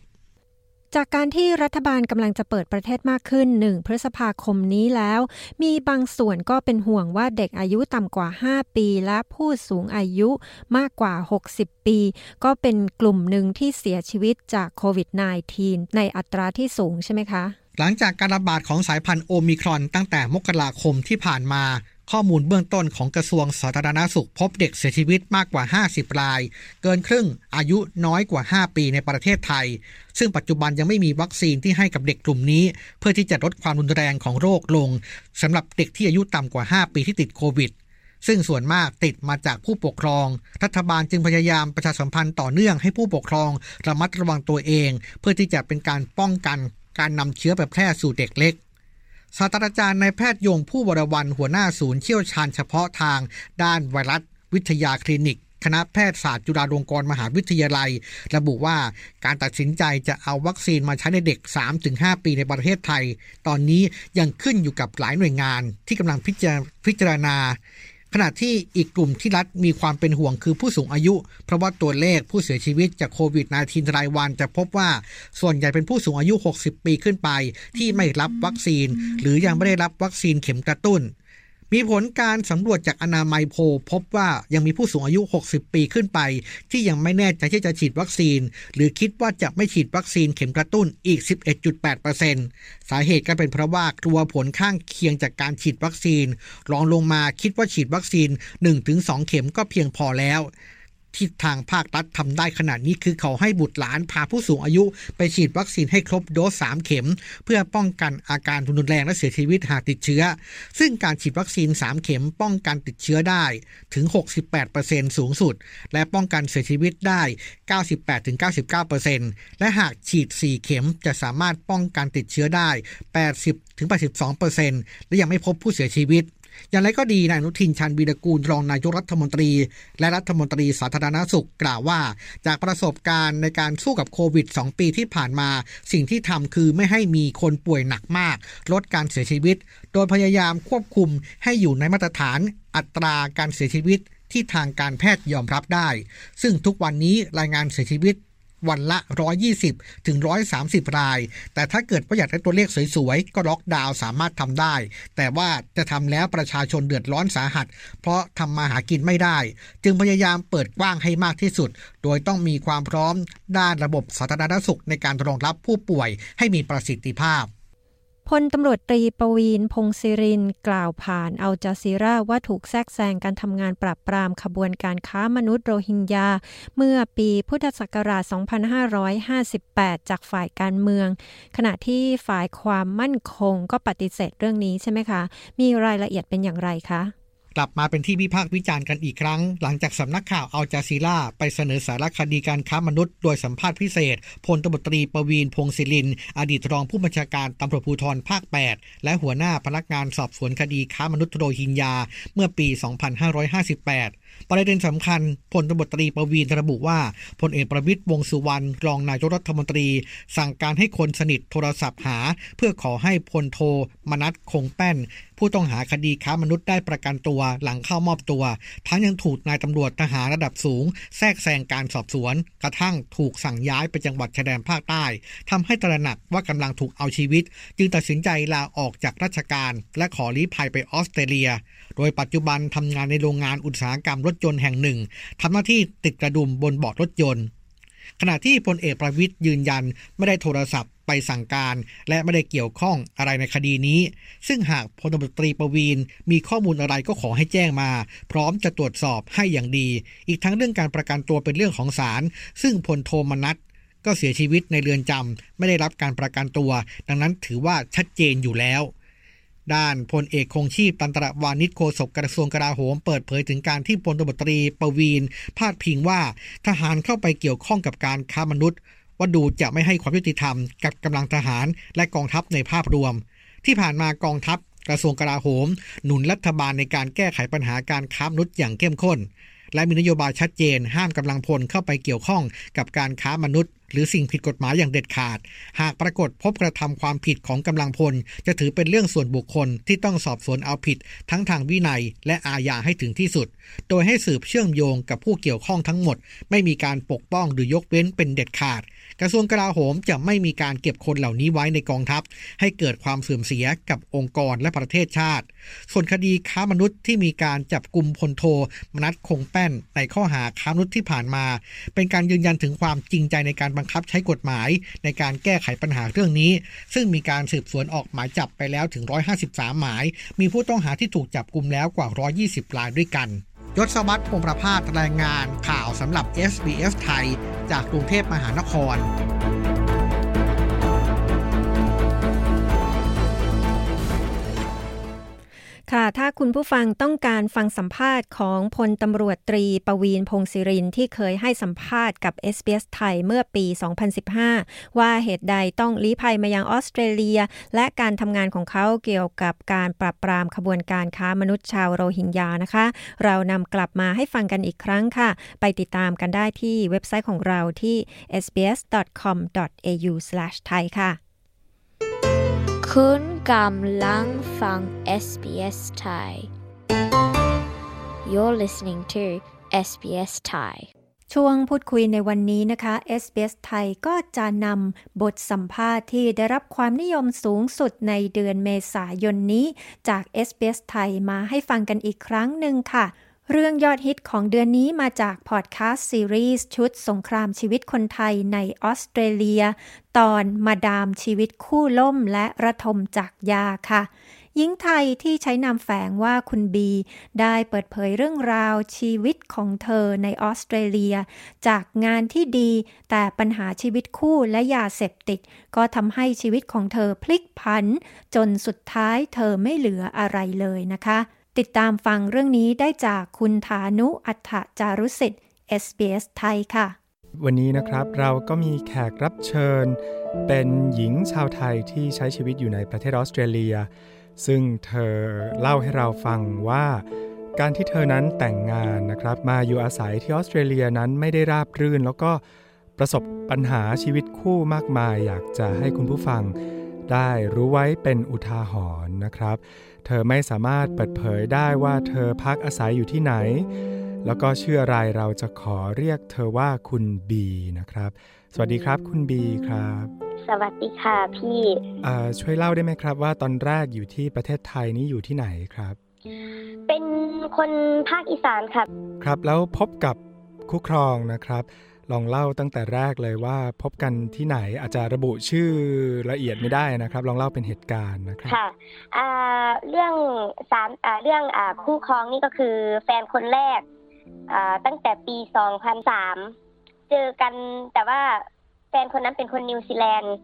จากการที่รัฐบาลกำลังจะเปิดประเทศมากขึ้นหนึ่งพฤษภาคมนี้แล้วมีบางส่วนก็เป็นห่วงว่าเด็กอายุต่ำกว่าห้าปีและผู้สูงอายุมากกว่าหกสิบปีก็เป็นกลุ่มหนึ่งที่เสียชีวิตจากโควิด สิบเก้า ในอัตราที่สูงใช่ไหมคะหลังจากการระบาดของสายพันธุ์โอมิครอนตั้งแต่มกราคมที่ผ่านมาข้อมูลเบื้องต้นของกระทรวงสาธารณสุขพบเด็กเสียชีวิตมากกว่าห้าสิบรายเกินครึ่งอายุน้อยกว่าห้าปีในประเทศไทยซึ่งปัจจุบันยังไม่มีวัคซีนที่ให้กับเด็กกลุ่มนี้เพื่อที่จะลดความรุนแรงของโรคลงสำหรับเด็กที่อายุต่ำกว่าห้าปีที่ติดโควิดซึ่งส่วนมากติดมาจากผู้ปกครองรัฐบาลจึงพยายามประชาสัมพันธ์ต่อเนื่องให้ผู้ปกครองระมัดระวังตัวเองเพื่อที่จะเป็นการป้องกันการนำเชื้อไปแพร่สู่เด็กเล็กศาสตราจารย์นายแพทย์ยงผู้วรวรรณหัวหน้าศูนย์เชี่ยวชาญเฉพาะทางด้านไวรัสวิทยาคลินิกคณะแพทยศาสตร์จุฬาลงกรณ์มหาวิทยาลัยระบุว่าการตัดสินใจจะเอาวัคซีนมาใช้ในเด็ก สามถึงห้าปีในประเทศไทยตอนนี้ยังขึ้นอยู่กับหลายหน่วยงานที่กำลังพิจารณาพิจารณาขณะที่อีกกลุ่มที่รัฐมีความเป็นห่วงคือผู้สูงอายุเพราะว่าตัวเลขผู้เสียชีวิตจากโควิด สิบเก้า รายวันจะพบว่าส่วนใหญ่เป็นผู้สูงอายุหกสิบปีขึ้นไปที่ไม่รับวัคซีนหรือยังไม่ได้รับวัคซีนเข็มกระตุ้นมีผลการสำรวจจากอนามัยโพลพบว่ายังมีผู้สูงอายุหกสิบปีขึ้นไปที่ยังไม่แน่ใจที่จะฉีดวัคซีนหรือคิดว่าจะไม่ฉีดวัคซีนเข็มกระตุ้นอีก สิบเอ็ดจุดแปดเปอร์เซ็นต์ สาเหตุก็เป็นเพราะว่ากลัวผลข้างเคียงจากการฉีดวัคซีนรองลงมาคิดว่าฉีดวัคซีน หนึ่งถึงสองเข็มก็เพียงพอแล้วที่ทางภาครัฐทำได้ขนาดนี้คือเขาให้บุตรหลานพาผู้สูงอายุไปฉีดวัคซีนให้ครบโดสสามเข็มเพื่อป้องกันอาการรุนแรงและเสียชีวิตหากติดเชื้อซึ่งการฉีดวัคซีนสามเข็มป้องกันติดเชื้อได้ถึง หกสิบแปดเปอร์เซ็นต์ สูงสุดและป้องกันเสียชีวิตได้ เก้าสิบแปดถึงเก้าสิบเก้าเปอร์เซ็นต์ และหากฉีดสี่เข็มจะสามารถป้องกันติดเชื้อได้ แปดสิบถึงแปดสิบสองเปอร์เซ็นต์ และยังไม่พบผู้เสียชีวิตอย่างไรก็ดีนายอนุทินชาญวีรกูลรองนายกรัฐมนตรีและรัฐมนตรีสาธารณสุขกล่าวว่าจากประสบการณ์ในการสู้กับโควิดสองปีที่ผ่านมาสิ่งที่ทำคือไม่ให้มีคนป่วยหนักมากลดการเสียชีวิตโดยพยายามควบคุมให้อยู่ในมาตรฐานอัตราการเสียชีวิตที่ทางการแพทย์ยอมรับได้ซึ่งทุกวันนี้รายงานเสียชีวิตวันละ หนึ่งร้อยยี่สิบถึงหนึ่งร้อยสามสิบรายแต่ถ้าเกิดว่าอยากได้ตัวเลขสวยๆก็ล็อกดาวน์สามารถทำได้แต่ว่าจะทำแล้วประชาชนเดือดร้อนสาหัสเพราะทำมาหากินไม่ได้จึงพยายามเปิดกว้างให้มากที่สุดโดยต้องมีความพร้อมด้านระบบสาธารณสุขในการรองรับผู้ป่วยให้มีประสิทธิภาพผ พลตำรวจตรีปวีณ พงษ์สิรินกล่าวผ่านอัลจาซีราว่าถูกแทรกแซงการทำงานปราบปรามขบวนการค้ามนุษย์โรฮิงญาเมื่อปีพุทธศักราช สองพันห้าร้อยห้าสิบแปด จากฝ่ายการเมืองขณะที่ฝ่ายความมั่นคงก็ปฏิเสธเรื่องนี้ใช่ไหมคะมีรายละเอียดเป็นอย่างไรคะกลับมาเป็นที่วิพากษ์วิจารณ์กันอีกครั้งหลังจากสำนักข่าวอัลจาซีราไปเสนอสารคดีการค้ามนุษย์โดยสัมภาษณ์พิเศษพลตำรวจตรีปวีณ พงษ์สิรินอดีตรองผู้บัญชาการตำรวจภูธรภาคแปดและหัวหน้าพนักงานสอบสวนคดีค้ามนุษย์โรฮิงญาเมื่อปีสองพันห้าร้อยห้าสิบแปดประเด็นสำคัญพลตำรวจตรีปวีณระบุว่าพลเอกประวิตรวงษ์สุวรรณรองนายกรัฐมนตรีสั่งการให้คนสนิทโทรศัพท์หาเพื่อขอให้พลโทมนัสคงแป้นผู้ต้องหาคดีค้ามนุษย์ได้ประกันตัวหลังเข้ามอบตัวทั้งยังถูกนายตำรวจทหารระดับสูงแทรกแซงการสอบสวนกระทั่งถูกสั่งย้ายไปจังหวัดชายแดนภาคใต้ทำให้ตระหนักว่ากำลังถูกเอาชีวิตจึงตัดสินใจลาออกจากราชการและขอลี้ภัยไปออสเตรเลียโดยปัจจุบันทำงานในโรงงานอุตสาหกรรมรถยนต์แห่งหนึ่งทำหน้าที่ติดกระดุมบนเบาะรถยนต์ขณะที่พลเอกประวิตรยืนยันไม่ได้โทรศัพท์ไปสั่งการและไม่ได้เกี่ยวข้องอะไรในคดีนี้ซึ่งหากพลตำรวจตรีปวีณมีข้อมูลอะไรก็ขอให้แจ้งมาพร้อมจะตรวจสอบให้อย่างดีอีกทั้งเรื่องการประกันตัวเป็นเรื่องของศาลซึ่งพลโทมนัสก็เสียชีวิตในเรือนจำไม่ได้รับการประกันตัวดังนั้นถือว่าชัดเจนอยู่แล้วด้านพลเอกคงชีพตันตระวานิชโฆษกกระทรวงกลาโหมเปิดเผยถึงการที่พลตำรวจตรีปวีณพาดพิงว่าทหารเข้าไปเกี่ยวข้องกับการค้ามนุษย์ว่าดูจะไม่ให้ความยุติธรรมกับกำลังทหารและกองทัพในภาพรวมที่ผ่านมากองทัพกระทรวงกลาโหมหนุนรัฐบาลในการแก้ไขปัญหาการค้ามนุษย์อย่างเข้มข้นและมีนโยบายชัดเจนห้ามกำลังพลเข้าไปเกี่ยวข้องกับการค้ามนุษย์หรือสิ่งผิดกฎหมายอย่างเด็ดขาดหากปรากฏพบกระทำความผิดของกำลังพลจะถือเป็นเรื่องส่วนบุคคลที่ต้องสอบสวนเอาผิดทั้งทางวินัยและอาญาให้ถึงที่สุดโดยให้สืบเชื่อมโยงกับผู้เกี่ยวข้องทั้งหมดไม่มีการปกป้องหรือยกเว้นเป็นเด็ดขาดกระทรวงกลาโหมจะไม่มีการเก็บคนเหล่านี้ไว้ในกองทัพให้เกิดความเสื่อมเสียกับองค์กรและประเทศชาติส่วนคดีค้ามนุษย์ที่มีการจับกุมพลโทมนัสคงแป้นในข้อหาค้ามนุษย์ที่ผ่านมาเป็นการยืนยันถึงความจริงใจในการบังคับใช้กฎหมายในการแก้ไขปัญหาเรื่องนี้ซึ่งมีการสืบสวนออกหมายจับไปแล้วถึงหนึ่งร้อยห้าสิบสามหมายมีผู้ต้องหาที่ถูกจับกุมแล้วกว่าหนึ่งร้อยยี่สิบรายด้วยกันยศวัฒน์ พงษ์ประภาสรายงานข่าวสำหรับ เอส บี เอส ไทยจากกรุงเทพมหานครค่ะถ้าคุณผู้ฟังต้องการฟังสัมภาษณ์ของพลตำรวจตรีปวีณ พงษ์สิรินที่เคยให้สัมภาษณ์กับ เอส บี เอส ไทยเมื่อปีสองพันสิบห้าว่าเหตุใดต้องลี้ภัยมายังออสเตรเลียและการทำงานของเขาเกี่ยวกับการปราบปรามขบวนการค้ามนุษย์ชาวโรฮิงญานะคะเรานำกลับมาให้ฟังกันอีกครั้งค่ะไปติดตามกันได้ที่เว็บไซต์ของเราที่ เอส บี เอส ดอท คอม ดอท เอ ยู สแลช ไทย ค่ะคุณกำลังฟัง เอส บี เอส Thai You're listening to เอส บี เอส Thai ช่วงพูดคุยในวันนี้นะคะ เอส บี เอส Thai ก็จะนำบทสัมภาษณ์ที่ได้รับความนิยมสูงสุดในเดือนเมษายนนี้จาก เอส บี เอส Thai มาให้ฟังกันอีกครั้งหนึ่งค่ะเรื่องยอดฮิตของเดือนนี้มาจากพอดคาสต์ซีรีส์ชุดสงครามชีวิตคนไทยในออสเตรเลียตอนมาดามชีวิตคู่ล่มและระทมจากยาค่ะหญิงไทยที่ใช้นามแฝงว่าคุณบีได้เปิดเผยเรื่องราวชีวิตของเธอในออสเตรเลียจากงานที่ดีแต่ปัญหาชีวิตคู่และยาเสพติดก็ทำให้ชีวิตของเธอพลิกผันจนสุดท้ายเธอไม่เหลืออะไรเลยนะคะติดตามฟังเรื่องนี้ได้จากคุณฐานุ อัฏฐจารุสิทธิ์ เอส บี เอส ไทยค่ะวันนี้นะครับเราก็มีแขกรับเชิญเป็นหญิงชาวไทยที่ใช้ชีวิตอยู่ในประเทศออสเตรเลียซึ่งเธอเล่าให้เราฟังว่าการที่เธอนั้นแต่งงานนะครับมาอยู่อาศัยที่ออสเตรเลียนั้นไม่ได้ราบรื่นแล้วก็ประสบปัญหาชีวิตคู่มากมายอยากจะให้คุณผู้ฟังได้รู้ไว้เป็นอุทาหรณ์นะครับเธอไม่สามารถเปิดเผยได้ว่าเธอพักอาศัยอยู่ที่ไหนแล้วก็ชื่ออะไรเราจะขอเรียกเธอว่าคุณบีนะครับสวัสดีครับคุณบีครับสวัสดีค่ะพี่เอ่อช่วยเล่าได้ไหมครับว่าตอนแรกอยู่ที่ประเทศไทยนี่อยู่ที่ไหนครับเป็นคนภาคอีสานครับครับแล้วพบกับคู่ครองนะครับ ลองเล่าตั้งแต่แรกเลยว่าพบกันที่ไหนอาจจะระบุชื่อละเอียดไม่ได้นะครับลองเล่าเป็นเหตุการณ์นะครับค่ะเรื่องสามเรื่องคู่ครองนี่ก็คือแฟนคนแรกตั้งแต่ปีสองพันสามเจอกันแต่ว่าแฟนคนนั้นเป็นคนนิวซีแลนด์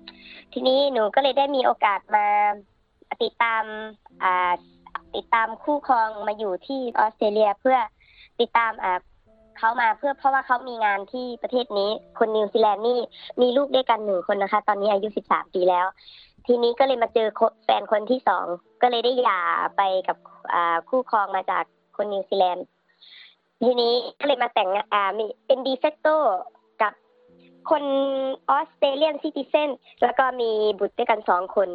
ทีนี้หนูก็เลยได้มีโอกาสมาติดตามติดตามคู่ครองมาอยู่ที่ออสเตรเลียเพื่อติดตามเขามาเพื่อเพราะว่าเขามีงานที่ประเทศนี้คนนิวซีแลนด์นี่มีลูกด้วยกันหนึ่งคนนะคะตอนนี้อายุสิบสามปีแล้วทีนี้ก็เลยมาเจอแฟนคนที่สองก็เลยได้หย่าไปกับคู่ครองมาจากคนนิวซีแลนด์ทีนี้ก็เลยมาแต่งมีเป็นดีเฟคโตกับคนออสเตรเลียนซิติเซนแล้วก็มีบุตรด้วยกันสองคน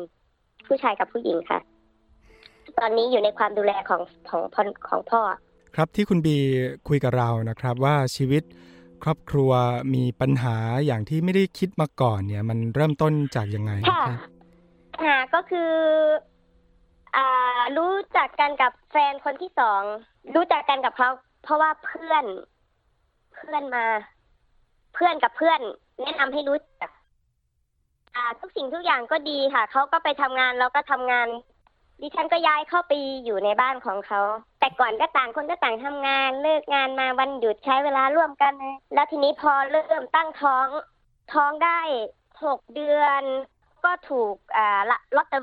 ผู้ชายกับผู้หญิงค่ะตอนนี้อยู่ในความดูแลของของของพ่อครับที่คุณบีคุยกับเรานะครับว่าชีวิตครอบครัวมีปัญหาอย่างที่ไม่ได้คิดมาก่อนเนี่ยมันเริ่มต้นจากยังไงค่ะปัญหาก็คืออ่ารู้จักกันกับแฟนคนที่สองรู้จักกันกับเขาเพราะว่าเพื่อนเพื่อนมาเพื่อนกับเพื่อนแนะนำให้รู้จักอ่าทุกสิ่งทุกอย่างก็ดีค่ะเขาก็ไปทำงานเราก็ทำงานดิฉันก็ย้ายเข้าไปอยู่ในบ้านของเขาแต่ก่อนก็ต่างคนก็ต่างทำงานเลิกงานมาวันหยุดใช้เวลาร่วมกันแล้วทีนี้พอเริ่มตั้งท้องท้องได้หกเดือนก็ถูกอ่าลอตเตอ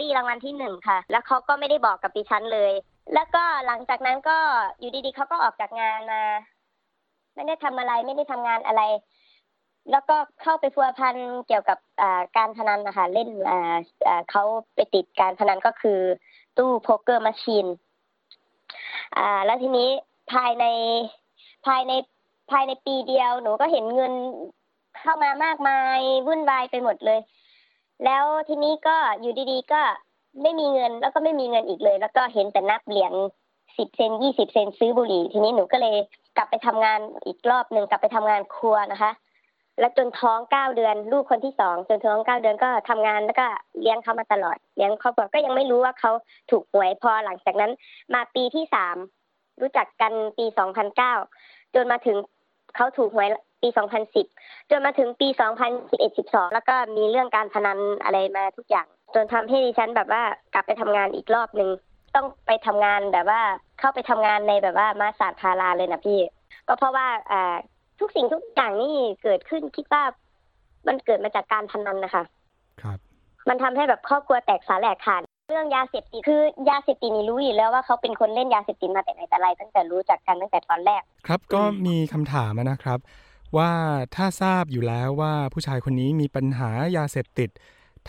รี่รางวัลที่หนึ่งค่ะแล้วเขาก็ไม่ได้บอกกับดิฉันเลยแล้วก็หลังจากนั้นก็อยู่ดีๆเขาก็ออกจากงานมาไม่ได้ทำอะไรไม่ได้ทำงานอะไรแล้วก็เข้าไปพัวพันเกี่ยวกับการพนันนะคะเล่นเขาไปติดการพนันก็คือตู้โป๊กเกอร์แมชชีนแล้วทีนี้ภายในภายในภายในปีเดียวหนูก็เห็นเงินเข้ามามากมายวุ่นวายไปหมดเลยแล้วทีนี้ก็อยู่ดีๆก็ไม่มีเงินแล้วก็ไม่มีเงินอีกเลยแล้วก็เห็นแต่นับเหรียญสิบเซนยี่สิบเซนซื้อบุหรี่ทีนี้หนูก็เลยกลับไปทำงานอีกรอบนึงกลับไปทำงานครัวนะคะแล้วจนท้องเก้าเดือนลูกคนที่สองจนท้องเก้าเดือนก็ทำงานแล้วก็เลี้ยงเขามาตลอดเลี้ยงครอบครัวก็ยังไม่รู้ว่าเขาถูกหวยพอหลังจากนั้นมาปีที่สามรู้จักกันปีสองพันเก้าจนมาถึงเขาถูกหวยปีสองพันสิบจนมาถึงปีสองพันสิบเอ็ด สิบสองแล้วก็มีเรื่องการพนันอะไรมาทุกอย่างจนทำให้ดิฉันแบบว่ากลับไปทำงานอีกรอบนึงต้องไปทำงานแบบว่าเข้าไปทำงานในแบบว่ามาสาดพาราเลยนะพี่ก็เพราะว่าอ่าทุกสิ่งทุกอย่างนี่เกิดขึ้นคิดว่ามันเกิดมาจากการพนันนะคะครับมันทำให้แบบครอบครัวแตกสาแหลกขาดเรื่องยาเสพติดคือยาเสพติดนี่รู้อยู่แล้วว่าเขาเป็นคนเล่นยาเสพติดมาแต่ไหนแต่ไรตั้งแต่รู้จักกันตั้งแต่ตอนแรกครับก็มีคำถามนะครับว่าถ้าทราบอยู่แล้วว่าผู้ชายคนนี้มีปัญหายาเสพติด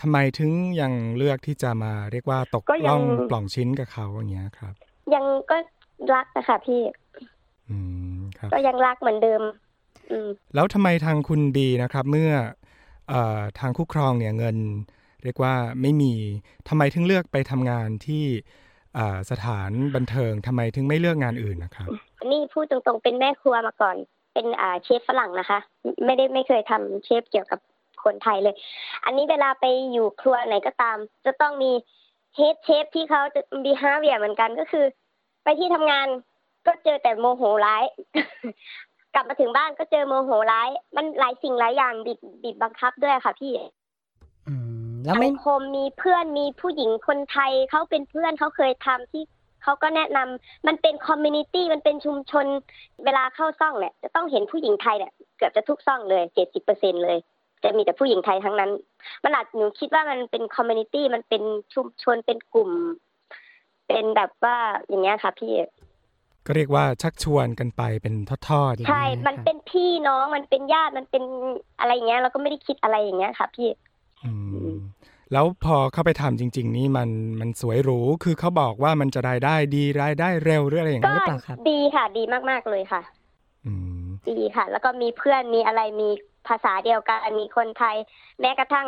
ทำไมถึงยังเลือกที่จะมาเรียกว่าตกล่องปล่องชิ้นกับเขาอย่างเงี้ยครับยังก็รักนะคะพี่อืมครับก็ยังรักเหมือนเดิมแล้วทำไมทางคุณบีนะครับเมื่อเอ่อทางคู่ครองเนี่ยเงินเรียกว่าไม่มีทำไมถึงเลือกไปทำงานที่สถานบันเทิงทำไมถึงไม่เลือกงานอื่นนะครับนี่พูดตรงๆเป็นแม่ครัวมาก่อนเป็นอ่าเชฟฝรั่งนะคะไม่ได้ไม่เคยทำเชฟเกี่ยวกับคนไทยเลยอันนี้เวลาไปอยู่ครัวไหนก็ตามจะต้องมีเฮดเชฟที่เขาจะมีห้าเวียเหมือนกันก็คือไปที่ทำงานก็เจอแต่โมโหร้ายกลับมาถึงบ้านก็เจอโมโหร้ายมันหลายสิ่งหลายอย่างบีบบีบบังคับด้วยค่ะพี่อืมแล้วไม่คมมีเพื่อนมีผู้หญิงคนไทยเขาเป็นเพื่อนเขาเคยทำที่เขาก็แนะนำมันเป็นคอมมูนิตี้มันเป็นชุมชนเวลาเข้าซ่องเนี่ยจะต้องเห็นผู้หญิงไทยเนี่ยเกือบจะทุกซ่องเลย เจ็ดสิบเปอร์เซ็นต์ เลยจะมีแต่ผู้หญิงไทยทั้งนั้นมันอาจหนูคิดว่ามันเป็นคอมมูนิตี้มันเป็นชุมชนเป็นกลุ่มเป็นแบบว่าอย่างเงี้ยค่ะพี่ก็เรียกว่าชักชวนกันไปเป็นทอดๆใช่มันเป็นพี่น้องมันเป็นญาติมันเป็นอะไรอย่างเงี้ยเราก็ไม่ได้คิดอะไรอย่างเงี้ยค่ะพี่อืมแล้วพอเข้าไปทำจริงๆนี่มันมันสวยหรูคือเขาบอกว่ามันจะรายได้ดีรายได้เร็วหรืออะไรอย่างเงี้ยหรือเปล่าครับดีค่ะดีมากๆเลยค่ะอืมดีค่ะแล้วก็มีเพื่อนมีอะไรมีภาษาเดียวกันมีคนไทยแม้กระทั่ง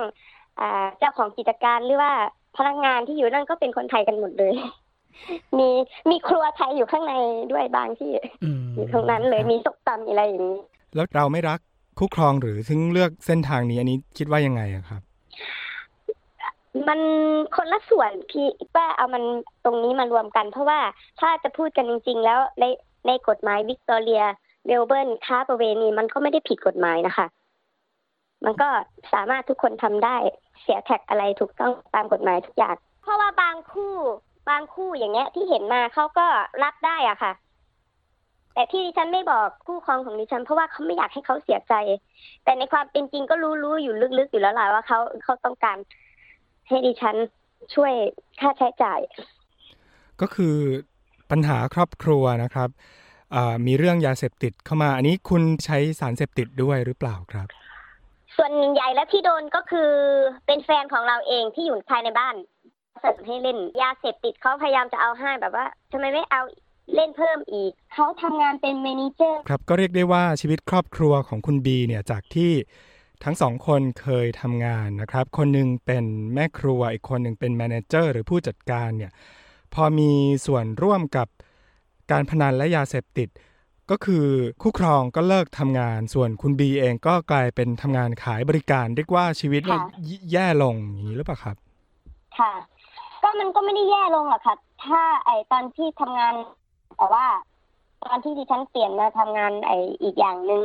อ่าเจ้าของกิจการหรือว่าพนักงานที่อยู่นั่นก็เป็นคนไทยกันหมดเลยมีมีครัวไทยอยู่ข้างในด้วยบางที่อยู่ตรงนั้นเลยมีตกตำอะไรอย่างนี้แล้วเราไม่รักคู่ครองหรือถึงเลือกเส้นทางนี้อันนี้คิดว่ายังไงอะครับมันคนละส่วนพี่ป้าเอามันตรงนี้มารวมกันเพราะว่าถ้าจะพูดกันจริงๆแล้วในในกฎหมายวิกตอเรีย เมลเบิร์นค้าประเวณีมันก็ไม่ได้ผิดกฎหมายนะคะมันก็สามารถทุกคนทำได้เสียแท็กอะไรถูกต้องตามกฎหมายทุกอย่างเพราะว่าบางคู่บางคู่อย่างเงี้ยที่เห็นมาเขาก็รับได้อ่ะค่ะแต่ที่ดิฉันไม่บอกคู่ครองของดิฉันเพราะว่าเขาไม่อยากให้เขาเสียใจแต่ในความเป็นจริงก็รู้ๆอยู่ลึกๆอยู่แล้วล่ะว่าเขาเขาต้องการให้ดิฉันช่วยค่าใช้จ่ายก็คือปัญหาครอบครัวนะครับมีเรื่องยาเสพติดเข้ามาอันนี้คุณใช้สารเสพติดด้วยหรือเปล่าครับส่วนใหญ่แล้วที่โดนก็คือเป็นแฟนของเราเองที่อยู่ภายในบ้านเสพให้เล่นยาเสพติดเขาพยายามจะเอาให้แบบว่าทำไมไม่เอาเล่นเพิ่มอีกเขาทำงานเป็นเมเนเจอร์ครับก็เรียกได้ว่าชีวิตครอบครัวของคุณบีเนี่ยจากที่ทั้งสองคนเคยทำงานนะครับคนหนึ่งเป็นแม่ครัวอีกคนหนึ่งเป็นแมเนเจอร์หรือผู้จัดการเนี่ยพอมีส่วนร่วมกับการพนันและยาเสพติดก็คือคู่ครองก็เลิกทำงานส่วนคุณบีเองก็กลายเป็นทำงานขายบริการเรียกว่าชีวิตมันแย่ลงอย่างนี้หรือเปล่าครับค่ะก็มันก็ไม่ได้แย่ลงหรอกค่ะถ้าไอตอนที่ทำงานแต่ว่าตอนที่ดิฉันเปลี่ยนมาทำงานไออีกอย่างนึง